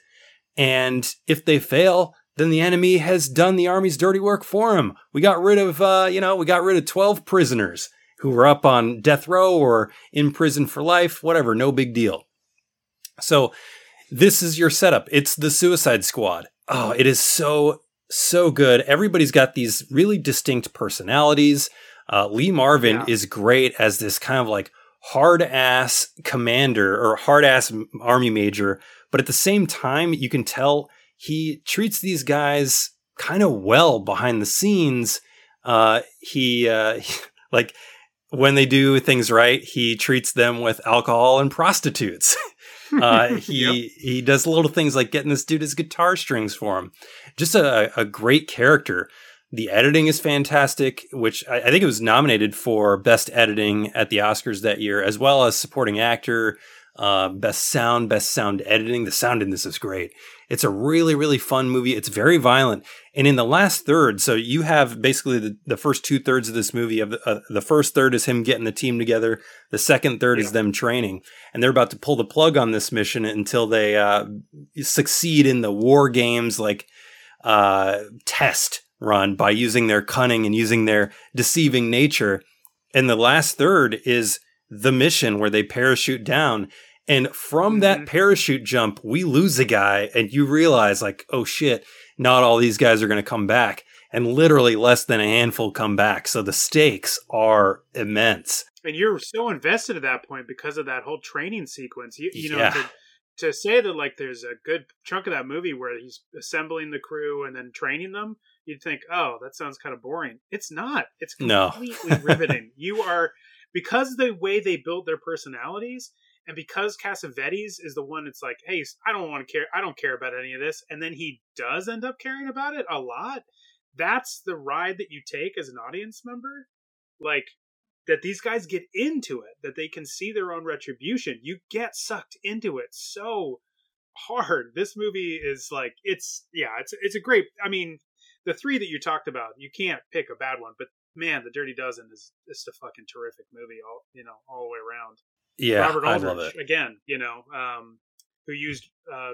And if they fail... then the enemy has done the army's dirty work for him. We got rid of, uh, you know, we got rid of twelve prisoners who were up on death row or in prison for life, whatever, no big deal. So this is your setup. It's the Suicide Squad. Oh, it is so, so good. Everybody's got these really distinct personalities. Uh, Lee Marvin yeah. is great as this kind of like hard-ass commander or hard-ass army major. But at the same time, you can tell... he treats these guys kind of well behind the scenes. Uh, he, uh, he, like, when they do things right, he treats them with alcohol and prostitutes. Uh, he yep. he does little things like getting this dude his guitar strings for him. Just a, a great character. The editing is fantastic, which I, I think it was nominated for Best Editing at the Oscars that year, as well as Supporting Actor, uh, Best Sound, Best Sound Editing. The sound in this is great. It's a really, really fun movie. It's very violent. And in the last third, so you have basically the, the first two thirds of this movie. Of the, uh, the first third is him getting the team together. The second third yeah. is them training. And they're about to pull the plug on this mission until they uh, succeed in the war games like uh, test. Run by using their cunning and using their deceiving nature. And the last third is the mission where they parachute down. And from mm-hmm. that parachute jump, we lose a guy and you realize like, oh shit, not all these guys are going to come back. And literally less than a handful come back. So the stakes are immense. And you're so invested at that point because of that whole training sequence. You, you know, yeah. to, to say that like there's a good chunk of that movie where he's assembling the crew and then training them. You'd think, oh, that sounds kind of boring. It's not. It's completely no. riveting. You are, because the way they build their personalities, and because Cassavetes is the one that's like, hey, I don't want to care. I don't care about any of this. And then he does end up caring about it a lot. That's the ride that you take as an audience member. Like, that these guys get into it, that they can see their own retribution. You get sucked into it so hard. This movie is like, it's, yeah, it's it's a great, I mean, the three that you talked about, you can't pick a bad one, but man, The Dirty Dozen is just a fucking terrific movie, all you know, all the way around. Yeah, Robert Aldrich again, you know, um, who used uh,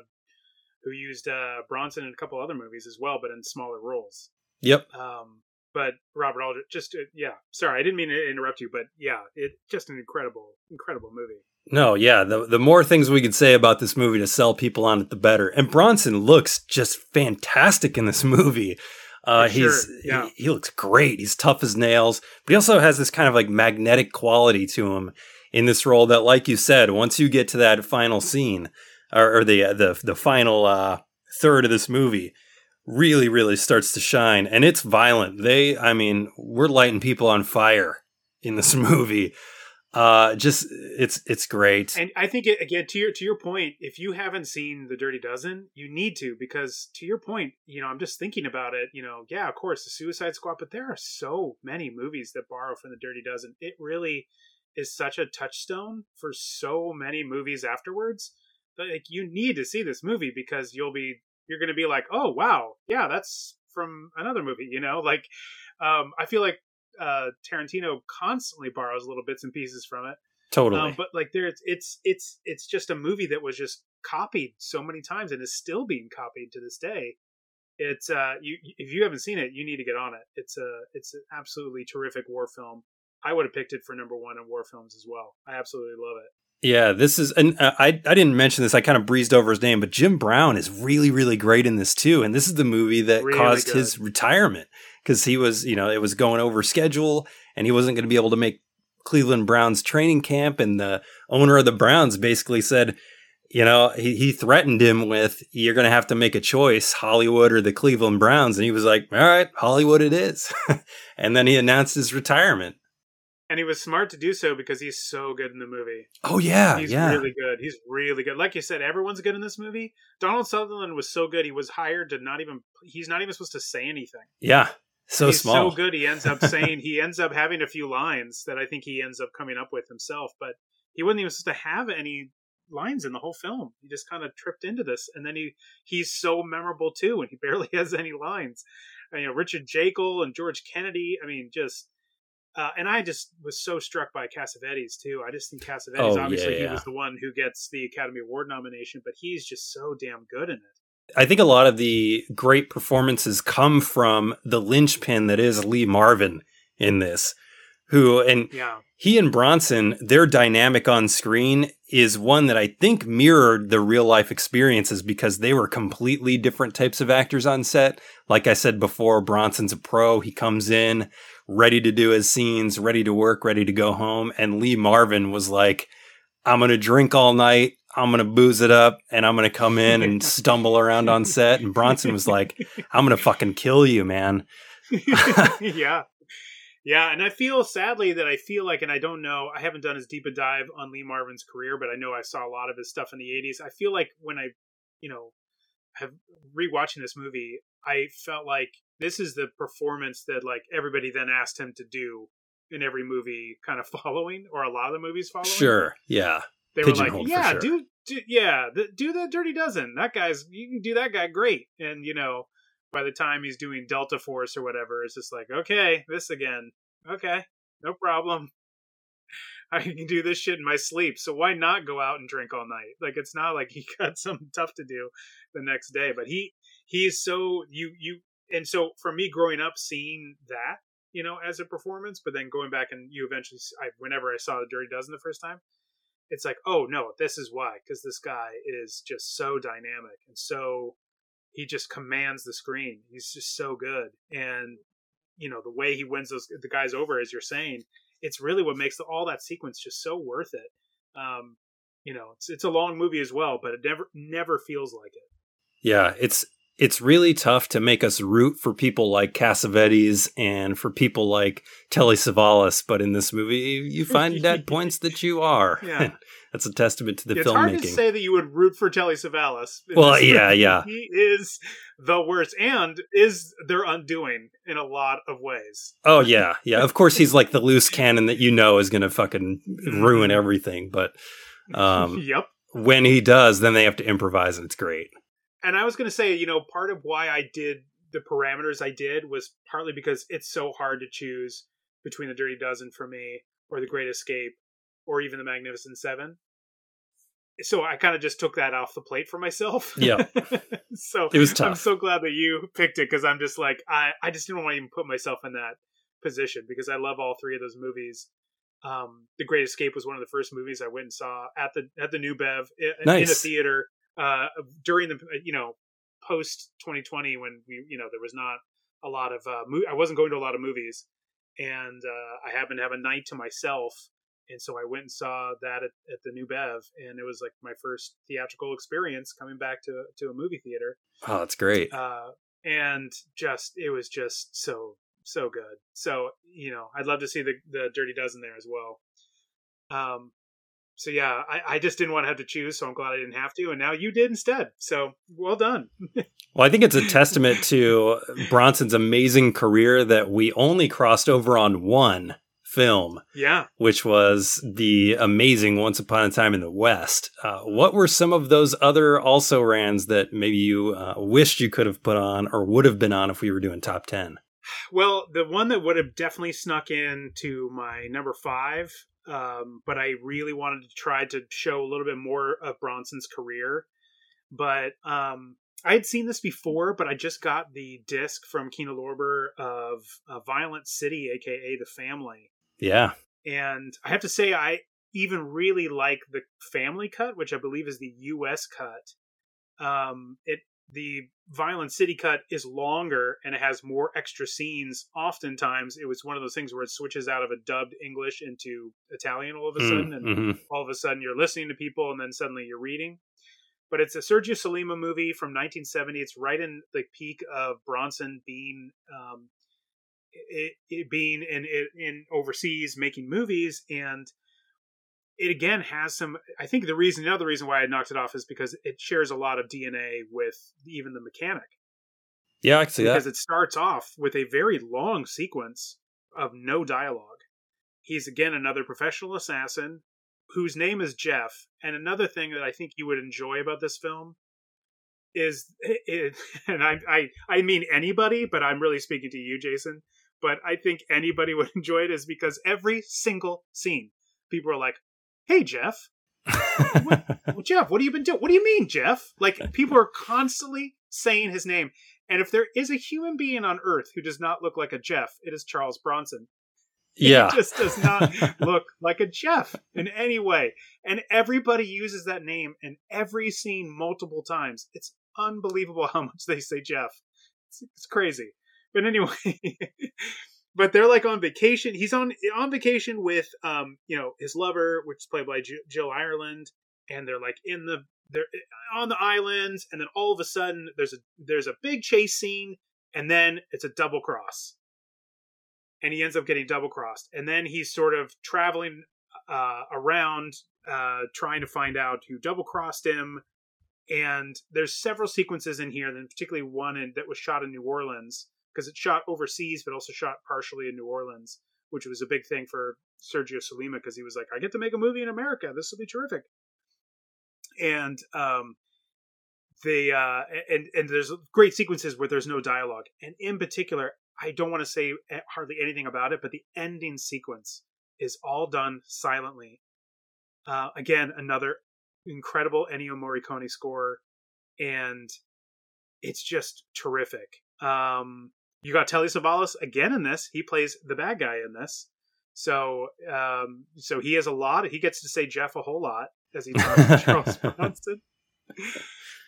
who used uh, Bronson in a couple other movies as well, but in smaller roles. Yep. Um, but Robert Aldrich, just uh, yeah. Sorry, I didn't mean to interrupt you, but yeah, it just an incredible, incredible movie. No, yeah, the the more things we could say about this movie to sell people on it, the better. And Bronson looks just fantastic in this movie. Uh, sure, he's yeah. he, he looks great. He's tough as nails, but he also has this kind of like magnetic quality to him in this role that, like you said, once you get to that final scene or, or the the the final uh, third of this movie, really really starts to shine. And it's violent. They, I mean, we're lighting people on fire in this movie. Uh, just it's it's great, and I think it, again to your to your point, if you haven't seen The Dirty Dozen, you need to, because to your point, you know, I'm just thinking about it. You know, yeah, of course, the Suicide Squad, but there are so many movies that borrow from The Dirty Dozen. It really is such a touchstone for so many movies afterwards. Like, you need to see this movie because you'll be you're going to be like, oh wow, yeah, that's from another movie. You know, like um, I feel like. Uh, Tarantino constantly borrows little bits and pieces from it. Totally. Um, but like there, it's, it's, it's, it's just a movie that was just copied so many times and is still being copied to this day. It's uh, you, if you haven't seen it, you need to get on it. It's a, it's an absolutely terrific war film. I would have picked it for number one in war films as well. I absolutely love it. Yeah, this is, and I, I didn't mention this. I kind of breezed over his name, but Jim Brown is really, really great in this too. And this is the movie that really caused good. his retirement. Because he was, you know, it was going over schedule and he wasn't going to be able to make Cleveland Browns training camp. And the owner of the Browns basically said, you know, he, he threatened him with, you're going to have to make a choice, Hollywood or the Cleveland Browns. And he was like, all right, Hollywood it is. And then he announced his retirement. And he was smart to do so because he's so good in the movie. Oh, yeah. He's yeah. really good. He's really good. Like you said, everyone's good in this movie. Donald Sutherland was so good. He was hired to not even, he's not even supposed to say anything. Yeah. So he's small. So good. He ends up saying he ends up having a few lines that I think he ends up coming up with himself. But he wasn't even supposed to have any lines in the whole film. He just kind of tripped into this, and then he he's so memorable too, and he barely has any lines. And, you know, Richard Jekyll and George Kennedy. I mean, just uh, and I just was so struck by Cassavetes too. I just think Cassavetes. Oh, obviously, yeah, yeah. He was the one who gets the Academy Award nomination, but he's just so damn good in it. I think a lot of the great performances come from the linchpin that is Lee Marvin in this, who, and yeah. he and Bronson, their dynamic on screen is one that I think mirrored the real life experiences, because they were completely different types of actors on set. Like I said before, Bronson's a pro. He comes in ready to do his scenes, ready to work, ready to go home. And Lee Marvin was like, I'm going to drink all night. I'm going to booze it up and I'm going to come in and stumble around on set. And Bronson was like, I'm going to fucking kill you, man. yeah. Yeah, and I feel, sadly, that I feel like, and I don't know, I haven't done as deep a dive on Lee Marvin's career, but I know I saw a lot of his stuff in the eighties. I feel like when I, you know, have rewatching this movie, I felt like this is the performance that, like, everybody then asked him to do in every movie kind of following, or a lot of the movies following. Sure, yeah. They Pigeon were like, yeah, sure. do, do, yeah, the, do the Dirty Dozen. That guy's, you can do that guy great. And, you know, by the time he's doing Delta Force or whatever, it's just like, okay, this again. Okay, no problem. I can do this shit in my sleep. So why not go out and drink all night? Like, it's not like he got something tough to do the next day, but he, he's so you, you, and so for me growing up, seeing that, you know, as a performance, but then going back and you eventually, I, whenever I saw the Dirty Dozen the first time, it's like, oh no, this is why, because this guy is just so dynamic and so he just commands the screen. He's just so good, and you know the way he wins those the guys over, as you're saying, it's really what makes the, all that sequence just so worth it. Um, you know, it's it's a long movie as well, but it never never feels like it. Yeah, it's it's really tough to make us root for people like Cassavetes and for people like Telly Savalas, but in this movie, you find at points that you are. Yeah. That's a testament to the yeah, it's filmmaking. It's hard to say that you would root for Telly Savalas. Well, yeah, movie. yeah. He is the worst and is their undoing in a lot of ways. Oh, yeah, yeah. Of course, he's like the loose cannon that you know is going to fucking ruin everything, but um, yep. when he does, then they have to improvise, and it's great. And I was going to say, you know, part of why I did the parameters I did was partly because it's so hard to choose between the Dirty Dozen for me or the Great Escape or even the Magnificent Seven. So I kind of just took that off the plate for myself. Yeah. So it was tough. I'm so glad that you picked it because I'm just like, I, I just didn't want to even put myself in that position because I love all three of those movies. Um, The Great Escape was one of the first movies I went and saw at the at the New Bev in, nice. in a theater. Uh, during the, you know, post twenty twenty when we, you know, there was not a lot of, uh, mo- I wasn't going to a lot of movies and, uh, I happened to have a night to myself. And so I went and saw that at, at the New Bev and it was like my first theatrical experience coming back to, to a movie theater. Oh, that's great. Uh, and just, it was just so, so good. So, you know, I'd love to see the, the Dirty Dozen there as well. Um, So yeah, I, I just didn't want to have to choose, so I'm glad I didn't have to, and now you did instead. So well done. Well, I think it's a testament to Bronson's amazing career that we only crossed over on one film, yeah, which was the amazing Once Upon a Time in the West. Uh, what were some of those other also-rans that maybe you uh, wished you could have put on or would have been on if we were doing top ten? Well, the one that would have definitely snuck in to my number five. Um, but I really wanted to try to show a little bit more of Bronson's career. But um, I had seen this before, but I just got the disc from Kino Lorber of uh, Violent City, a k a. The Family. Yeah. And I have to say, I even really like the Family cut, which I believe is the U S cut. Um, it the Violent City cut is longer and it has more extra scenes. Oftentimes it was one of those things where it switches out of a dubbed English into Italian all of a mm, sudden. And mm-hmm. all of a sudden you're listening to people and then suddenly you're reading, but it's a Sergio Salima movie from nineteen seventy. It's right in the peak of Bronson being, um, it, it being in, in, in overseas making movies. And it again has some, I think the reason, the other reason why I knocked it off is because it shares a lot of D N A with even The Mechanic. Yeah, I can see that. Because it starts off with a very long sequence of no dialogue. He's again another professional assassin whose name is Jeff. And another thing that I think you would enjoy about this film is, it, and I, I, I mean anybody, but I'm really speaking to you, Jason, but I think anybody would enjoy it is because every single scene, people are like, hey, Jeff, what, well, Jeff, what have you been doing? What do you mean, Jeff? Like, people are constantly saying his name. And if there is a human being on Earth who does not look like a Jeff, it is Charles Bronson. Yeah. He just does not look like a Jeff in any way. And everybody uses that name in every scene multiple times. It's unbelievable how much they say Jeff. It's, it's crazy. But anyway... But they're like on vacation. He's on on vacation with, um, you know, his lover, which is played by Jill Ireland, and they're like in the they're on the islands, and then all of a sudden there's a there's a big chase scene, and then it's a double cross. and he ends up getting double crossed. And then he's sort of traveling uh, around uh, trying to find out who double crossed him. And there's several sequences in here, and particularly one in, that was shot in New Orleans, because it's shot overseas, but also shot partially in New Orleans, which was a big thing for Sergio Solima, because he was like, I get to make a movie in America. This will be terrific. And um, they uh, and and there's great sequences where there's no dialogue. And in particular, I don't want to say hardly anything about it, but the ending sequence is all done silently. Uh, again, another incredible Ennio Morricone score, and it's just terrific. Um, you got Telly Savalas again in this. He plays the bad guy in this, so um, so he has a lot. He gets to say Jeff a whole lot as he talks to Charles Bronson,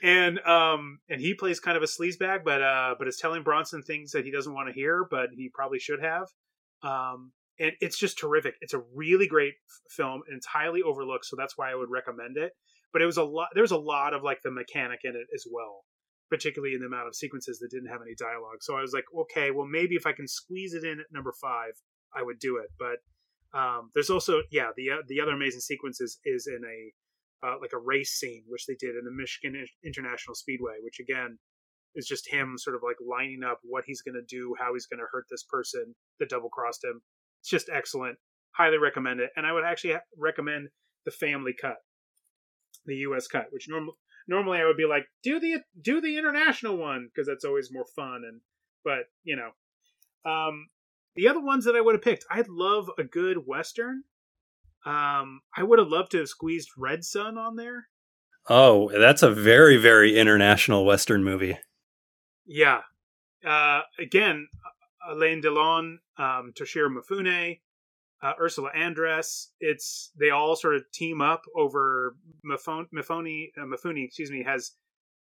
and um, and he plays kind of a sleazebag, but uh, but is telling Bronson things that he doesn't want to hear, but he probably should have. Um, And it's just terrific. It's a really great f- film, and it's highly overlooked, so that's why I would recommend it. But it was a lot. There was a lot of like the mechanic in it as well, particularly in the amount of sequences that didn't have any dialogue. So I was like, okay, well maybe if I can squeeze it in at number five, I would do it. But um, there's also yeah the uh, the other amazing sequence is, is in a uh, like a race scene, which they did in the Michigan International Speedway, which again is just him sort of like lining up what he's going to do, how he's going to hurt this person that double crossed him. It's just excellent. Highly recommend it. And I would actually recommend the family cut, the U S cut, which norm- normally I would be like, do the do the international one, because that's always more fun. And but, you know, um, the other ones that I would have picked, I'd love a good Western. Um, I would have loved to have squeezed Red Sun on there. Oh, that's a very, very international Western movie. Yeah. Uh, again, Alain Delon, um, Toshiro Mifune, uh, Ursula Andress. It's they all sort of team up over Mifune. Mifune, uh, Mifune, excuse me, has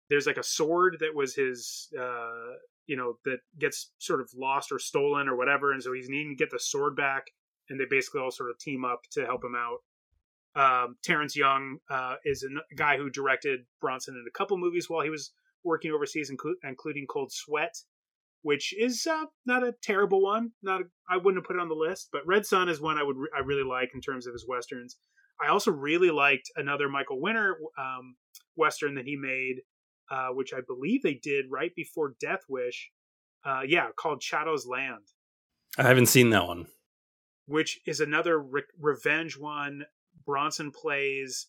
there's like a sword that was his, uh, you know, that gets sort of lost or stolen or whatever, and so he's needing to get the sword back. And they basically all sort of team up to help him out. Um, Terrence Young uh, is a guy who directed Bronson in a couple movies while he was working overseas, inclu- including Cold Sweat, which is uh, not a terrible one. Not a, I wouldn't have put it on the list, but Red Sun is one I would re- I really like in terms of his Westerns. I also really liked another Michael Winner um, Western that he made, uh, which I believe they did right before Death Wish. Uh, yeah, called Shadow's Land. I haven't seen that one. Which is another re- revenge one. Bronson plays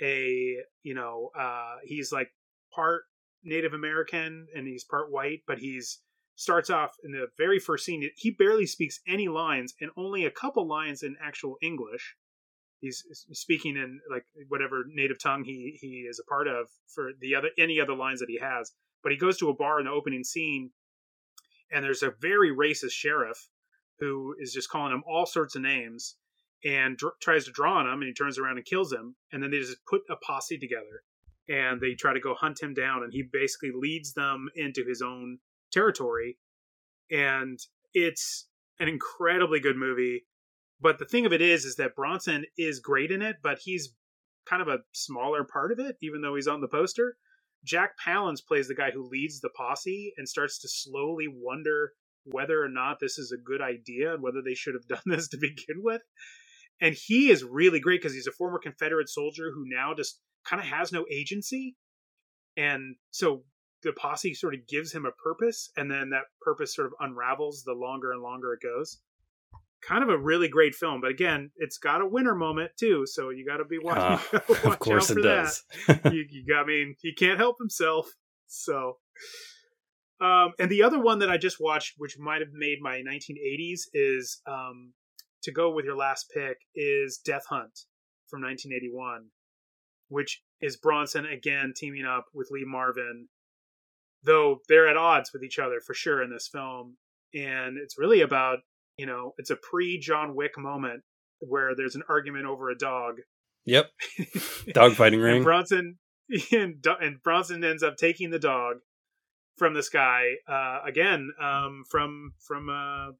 a, you know, uh, he's like part Native American and he's part white, but he's starts off in the very first scene. He barely speaks any lines and only a couple lines in actual English. He's speaking in like whatever native tongue he, he is a part of for the other, any other lines that he has, but he goes to a bar in the opening scene and there's a very racist sheriff who is just calling him all sorts of names and dr- tries to draw on him, and he turns around and kills him. And then they just put a posse together and they try to go hunt him down. And he basically leads them into his own territory, and it's an incredibly good movie. But the thing of it is is that Bronson is great in it, but he's kind of a smaller part of it, even though he's on the poster. Jack Palance plays the guy who leads the posse and starts to slowly wonder whether or not this is a good idea and whether they should have done this to begin with. And he is really great because he's a former Confederate soldier who now just kind of has no agency, and so the posse sort of gives him a purpose, and then that purpose sort of unravels the longer and longer it goes. Kind of a really great film, but again, it's got a winner moment too, so you got to be watching. Uh, watch of course out for it does. That. you, you got, I mean, he can't help himself. So, um, and the other one that I just watched, which might have made my nineteen eighties, is um, to go with your last pick, is Death Hunt from nineteen eighty-one, which is Bronson again teaming up with Lee Marvin. Though they're at odds with each other for sure in this film. And it's really about, you know, it's a pre-John Wick moment where there's an argument over a dog. Yep. Dog fighting ring. And Bronson and, and Bronson ends up taking the dog from this guy, uh, again, um, from from uh,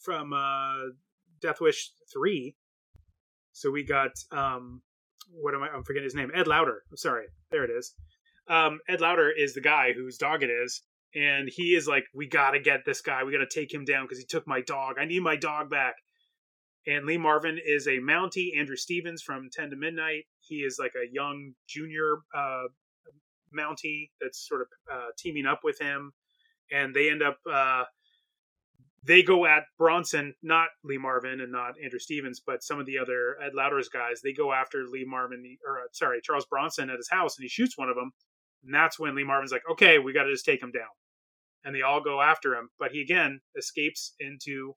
from uh, Death Wish three. So we got, um, what am I, I'm forgetting his name, Ed Lauder. I'm sorry. There it is. Um, Ed Lauder is the guy whose dog it is, And he is like, we got to get this guy. We got to take him down because he took my dog. I need my dog back. And Lee Marvin is a Mountie, Andrew Stevens from ten to midnight. He is like a young junior uh, Mountie that's sort of uh, teaming up with him. And they end up, uh, they go at Bronson, not Lee Marvin and not Andrew Stevens, but some of the other Ed Lauder's guys. They go after Lee Marvin, or uh, sorry, Charles Bronson at his house, and he shoots one of them. And that's when Lee Marvin's like, okay, we got to just take him down. And they all go after him. But he, again, escapes into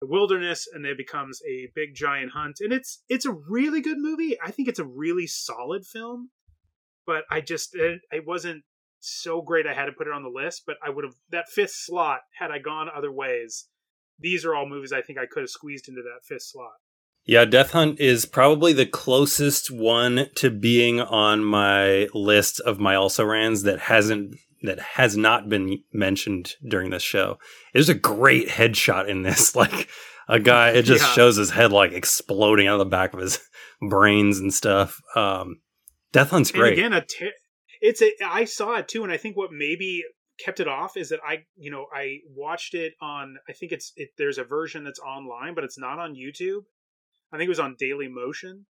the wilderness, and it becomes a big, giant hunt. And it's it's a really good movie. I think it's a really solid film. But I just, it, it wasn't so great I had to put it on the list. But I would have, that fifth slot, had I gone other ways, these are all movies I think I could have squeezed into that fifth slot. Yeah, Death Hunt is probably the closest one to being on my list of my also-rans that hasn't that has not been mentioned during this show. There's a great headshot in this. Like, a guy, it just yeah. shows his head, like, exploding out of the back of his brains and stuff. Um, Death Hunt's great. And again, a ter- it's a, I saw it, too, and I think what maybe kept it off is that I, you know, I watched it on, I think it's it, there's a version that's online, but it's not on YouTube. I think it was on Daily Motion,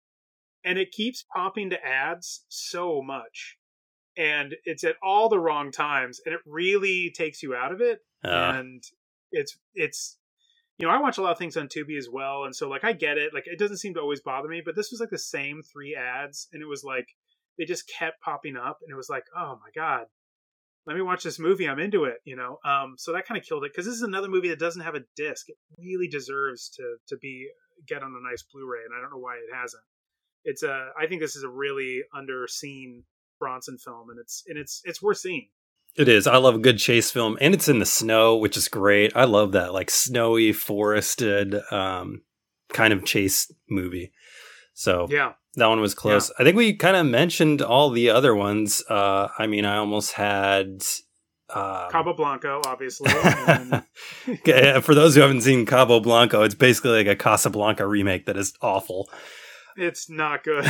and it keeps popping to ads so much, and it's at all the wrong times, and it really takes you out of it. Uh. And it's, it's, you know, I watch a lot of things on Tubi as well. And so, like, I get it. Like, it doesn't seem to always bother me, but this was like the same three ads, and it was like, they just kept popping up, and it was like, oh my God, let me watch this movie. I'm into it, you know? Um, so that kind of killed it. 'Cause this is another movie that doesn't have a disc. It really deserves to, to be, get on a nice Blu-ray, and I don't know why it hasn't. It's a, I think this is a really underseen Bronson film, and it's and it's it's worth seeing. It is. I love a good chase film, and it's in the snow, which is great. I love that, like, snowy, forested um, kind of chase movie. So yeah, that one was close. Yeah. I think we kind of mentioned all the other ones. Uh, I mean, I almost had. Um, Cabo Blanco, obviously. And... For those who haven't seen Cabo Blanco, it's basically like a Casablanca remake that is awful. It's not good.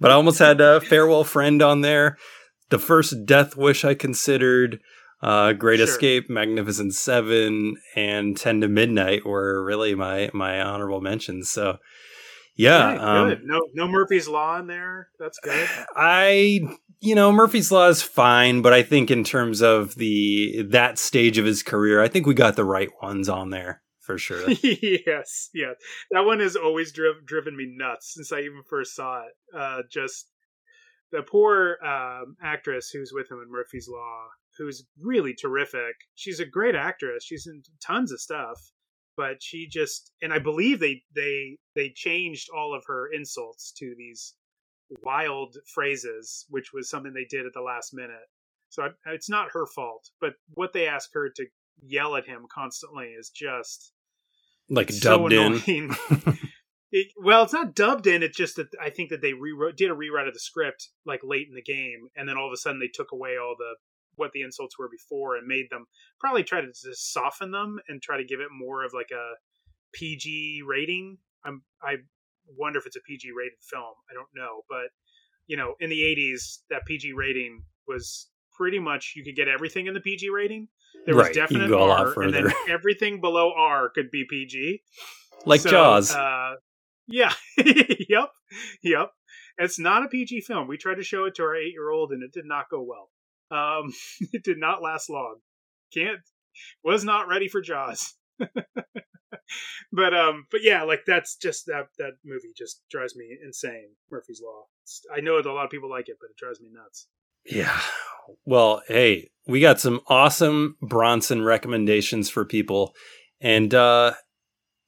But I almost had a Farewell Friend on there. The first Death Wish I considered. Uh, Great sure. Escape, Magnificent Seven, and Ten to Midnight were really my, my honorable mentions. So, yeah. yeah good. Um, no, no Murphy's Law in there. That's good. I... You know, Murphy's Law is fine, but I think in terms of the that stage of his career, I think we got the right ones on there for sure. yes, yes. That one has always driv- driven me nuts since I even first saw it. Uh, just the poor um, actress who's with him in Murphy's Law, who's really terrific. She's a great actress. She's in tons of stuff, but she just... And I believe they they they changed all of her insults to these wild phrases, which was something they did at the last minute. So I, it's not her fault, but what they ask her to yell at him constantly is just like dubbed so in. it, well, it's not dubbed in. It's just that I think that they rewrote, did a rewrite of the script like late in the game. And then all of a sudden they took away all the, what the insults were before, and made them probably try to just soften them and try to give it more of like a P G rating. I'm, I, wonder if it's a P G rated film. I don't know, but you know, in the eighties, that P G rating was pretty much, you could get everything in the P G rating. There was right. definite R, and then everything below R could be P G, like so, Jaws. Uh, yeah, yep, yep. It's not a P G film. We tried to show it to our eight-year-old, and it did not go well. Um, it did not last long. Can't was not ready for Jaws. But um, but yeah, like that's just that that movie just drives me insane. Murphy's Law. It's, I know that a lot of people like it, but it drives me nuts. Yeah. Well, hey, we got some awesome Bronson recommendations for people, and uh,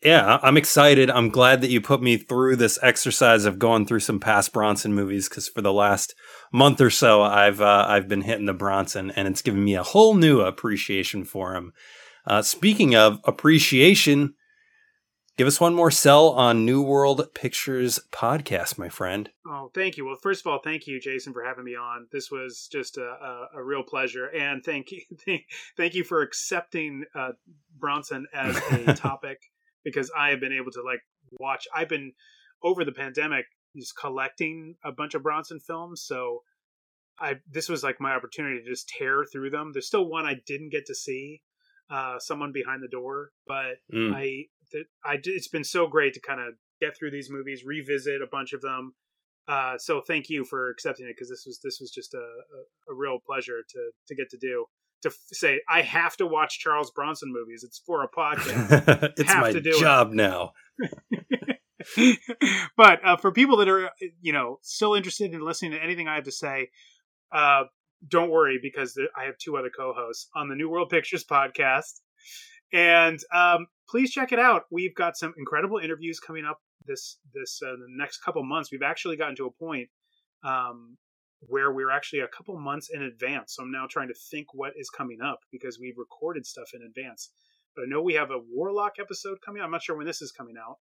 yeah, I'm excited. I'm glad that you put me through this exercise of going through some past Bronson movies, because for the last month or so, I've uh, I've been hitting the Bronson, and it's given me a whole new appreciation for him. Uh, speaking of appreciation, give us one more sell on New World Pictures podcast, my friend. Oh, thank you. Well, first of all, thank you, Jason, for having me on. This was just a, a, a real pleasure. And thank you, thank, thank you for accepting uh, Bronson as a topic, because I have been able to like watch. I've been, over the pandemic, just collecting a bunch of Bronson films. So I this was like my opportunity to just tear through them. There's still one I didn't get to see, uh, Someone Behind the Door, but mm. I, th- I it's been so great to kind of get through these movies, revisit a bunch of them. Uh, so thank you for accepting it, because this was this was just a, a, a real pleasure to to get to do. To f- say, I have to watch Charles Bronson movies. It's for a podcast. It's have my to do job it. now. But uh, for people that are, you know, still interested in listening to anything I have to say, uh, don't worry, because there, I have two other co-hosts on the New World Pictures podcast. And um, please check it out. We've got some incredible interviews coming up this this uh, the next couple months. We've actually gotten to a point um, where we're actually a couple months in advance. So I'm now trying to think what is coming up, because we've recorded stuff in advance. But I know we have a Warlock episode coming out. I'm not sure when this is coming out.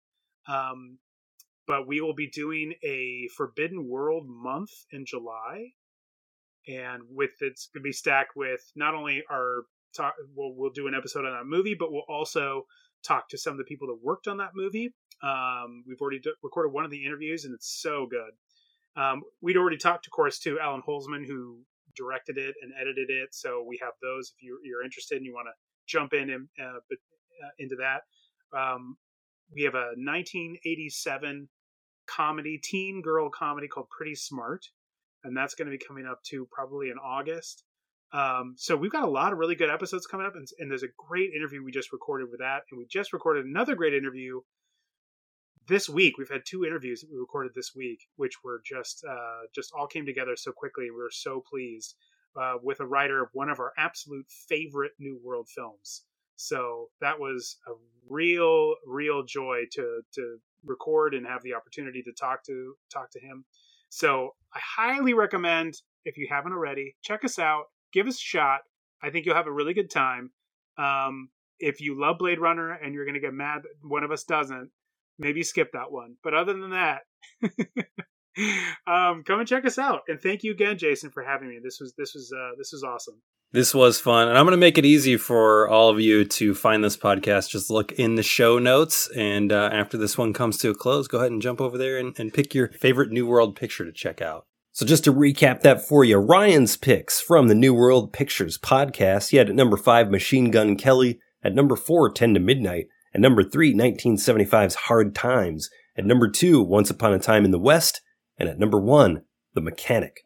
Um, but we will be doing a Forbidden World month in July, and with it's going to be stacked with not only our talk, we'll, we'll do an episode on that movie, but we'll also talk to some of the people that worked on that movie. Um, we've already do- recorded one of the interviews, and it's so good. Um, we'd already talked, of course, to Alan Holzman, who directed it and edited it. So we have those, if you, you're interested and you want to jump in and, uh, into that. Um, We have a nineteen eighty-seven comedy, teen girl comedy called Pretty Smart, and that's going to be coming up too, probably in August. Um, so we've got a lot of really good episodes coming up, and, and there's a great interview we just recorded with that, and we just recorded another great interview this week. We've had two interviews that we recorded this week, which were just uh, just all came together so quickly. We were so pleased uh, with a writer of one of our absolute favorite New World films. So that was a real, real joy to to record and have the opportunity to talk to talk to him. So I highly recommend, if you haven't already, check us out. Give us a shot. I think you'll have a really good time. Um, if you love Blade Runner and you're going to get mad that one of us doesn't, maybe skip that one. But other than that, um, come and check us out. And thank you again, Jason, for having me. This was this was uh, this was awesome. This was fun, and I'm going to make it easy for all of you to find this podcast. Just look in the show notes, and uh, after this one comes to a close, go ahead and jump over there and, and pick your favorite New World picture to check out. So just to recap that for you, Ryan's picks from the New World Pictures podcast. He had at number five, Machine Gun Kelly. At number four, ten to Midnight. At number three, nineteen seventy-five's Hard Times. At number two, Once Upon a Time in the West. And at number one, The Mechanic.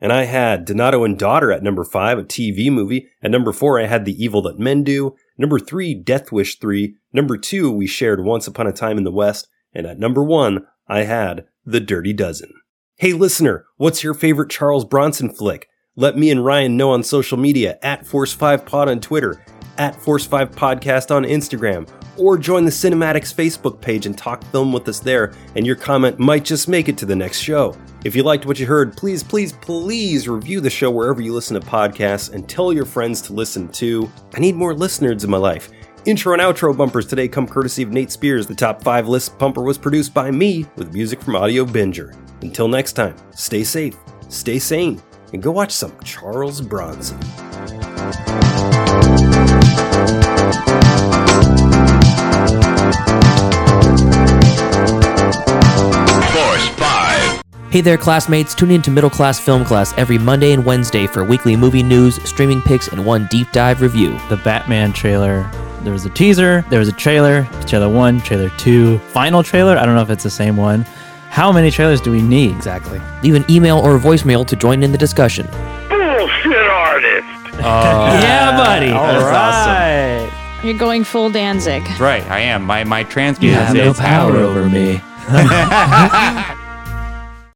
And I had Donato and Daughter at number five, a T V movie. At number four, I had The Evil That Men Do. Number three, Death Wish three. Number two, we shared Once Upon a Time in the West. And at number one, I had The Dirty Dozen. Hey, listener, what's your favorite Charles Bronson flick? Let me and Ryan know on social media, at Force five Pod on Twitter, at Force five Podcast on Instagram, or join the Cinematics Facebook page and talk film with us there, and your comment might just make it to the next show. If you liked what you heard, please, please, please review the show wherever you listen to podcasts and tell your friends to listen too. I need more listeners in my life. Intro and outro bumpers today come courtesy of Nate Spears. The top five list bumper was produced by me with music from Audio Binger. Until next time, stay safe, stay sane, and go watch some Charles Bronson. Hey there, classmates. Tune in to Middle Class Film Class every Monday and Wednesday for weekly movie news, streaming picks, and one deep dive review. The Batman trailer. There was a teaser. There was a trailer. Trailer one, trailer two, final trailer. I don't know if it's the same one. How many trailers do we need? Exactly. Leave an email or a voicemail to join in the discussion. Bullshit artist. Uh, yeah, buddy. All That's right. Awesome. You're going full Danzig. That's right. I am. My, my trans music. You have no power over me.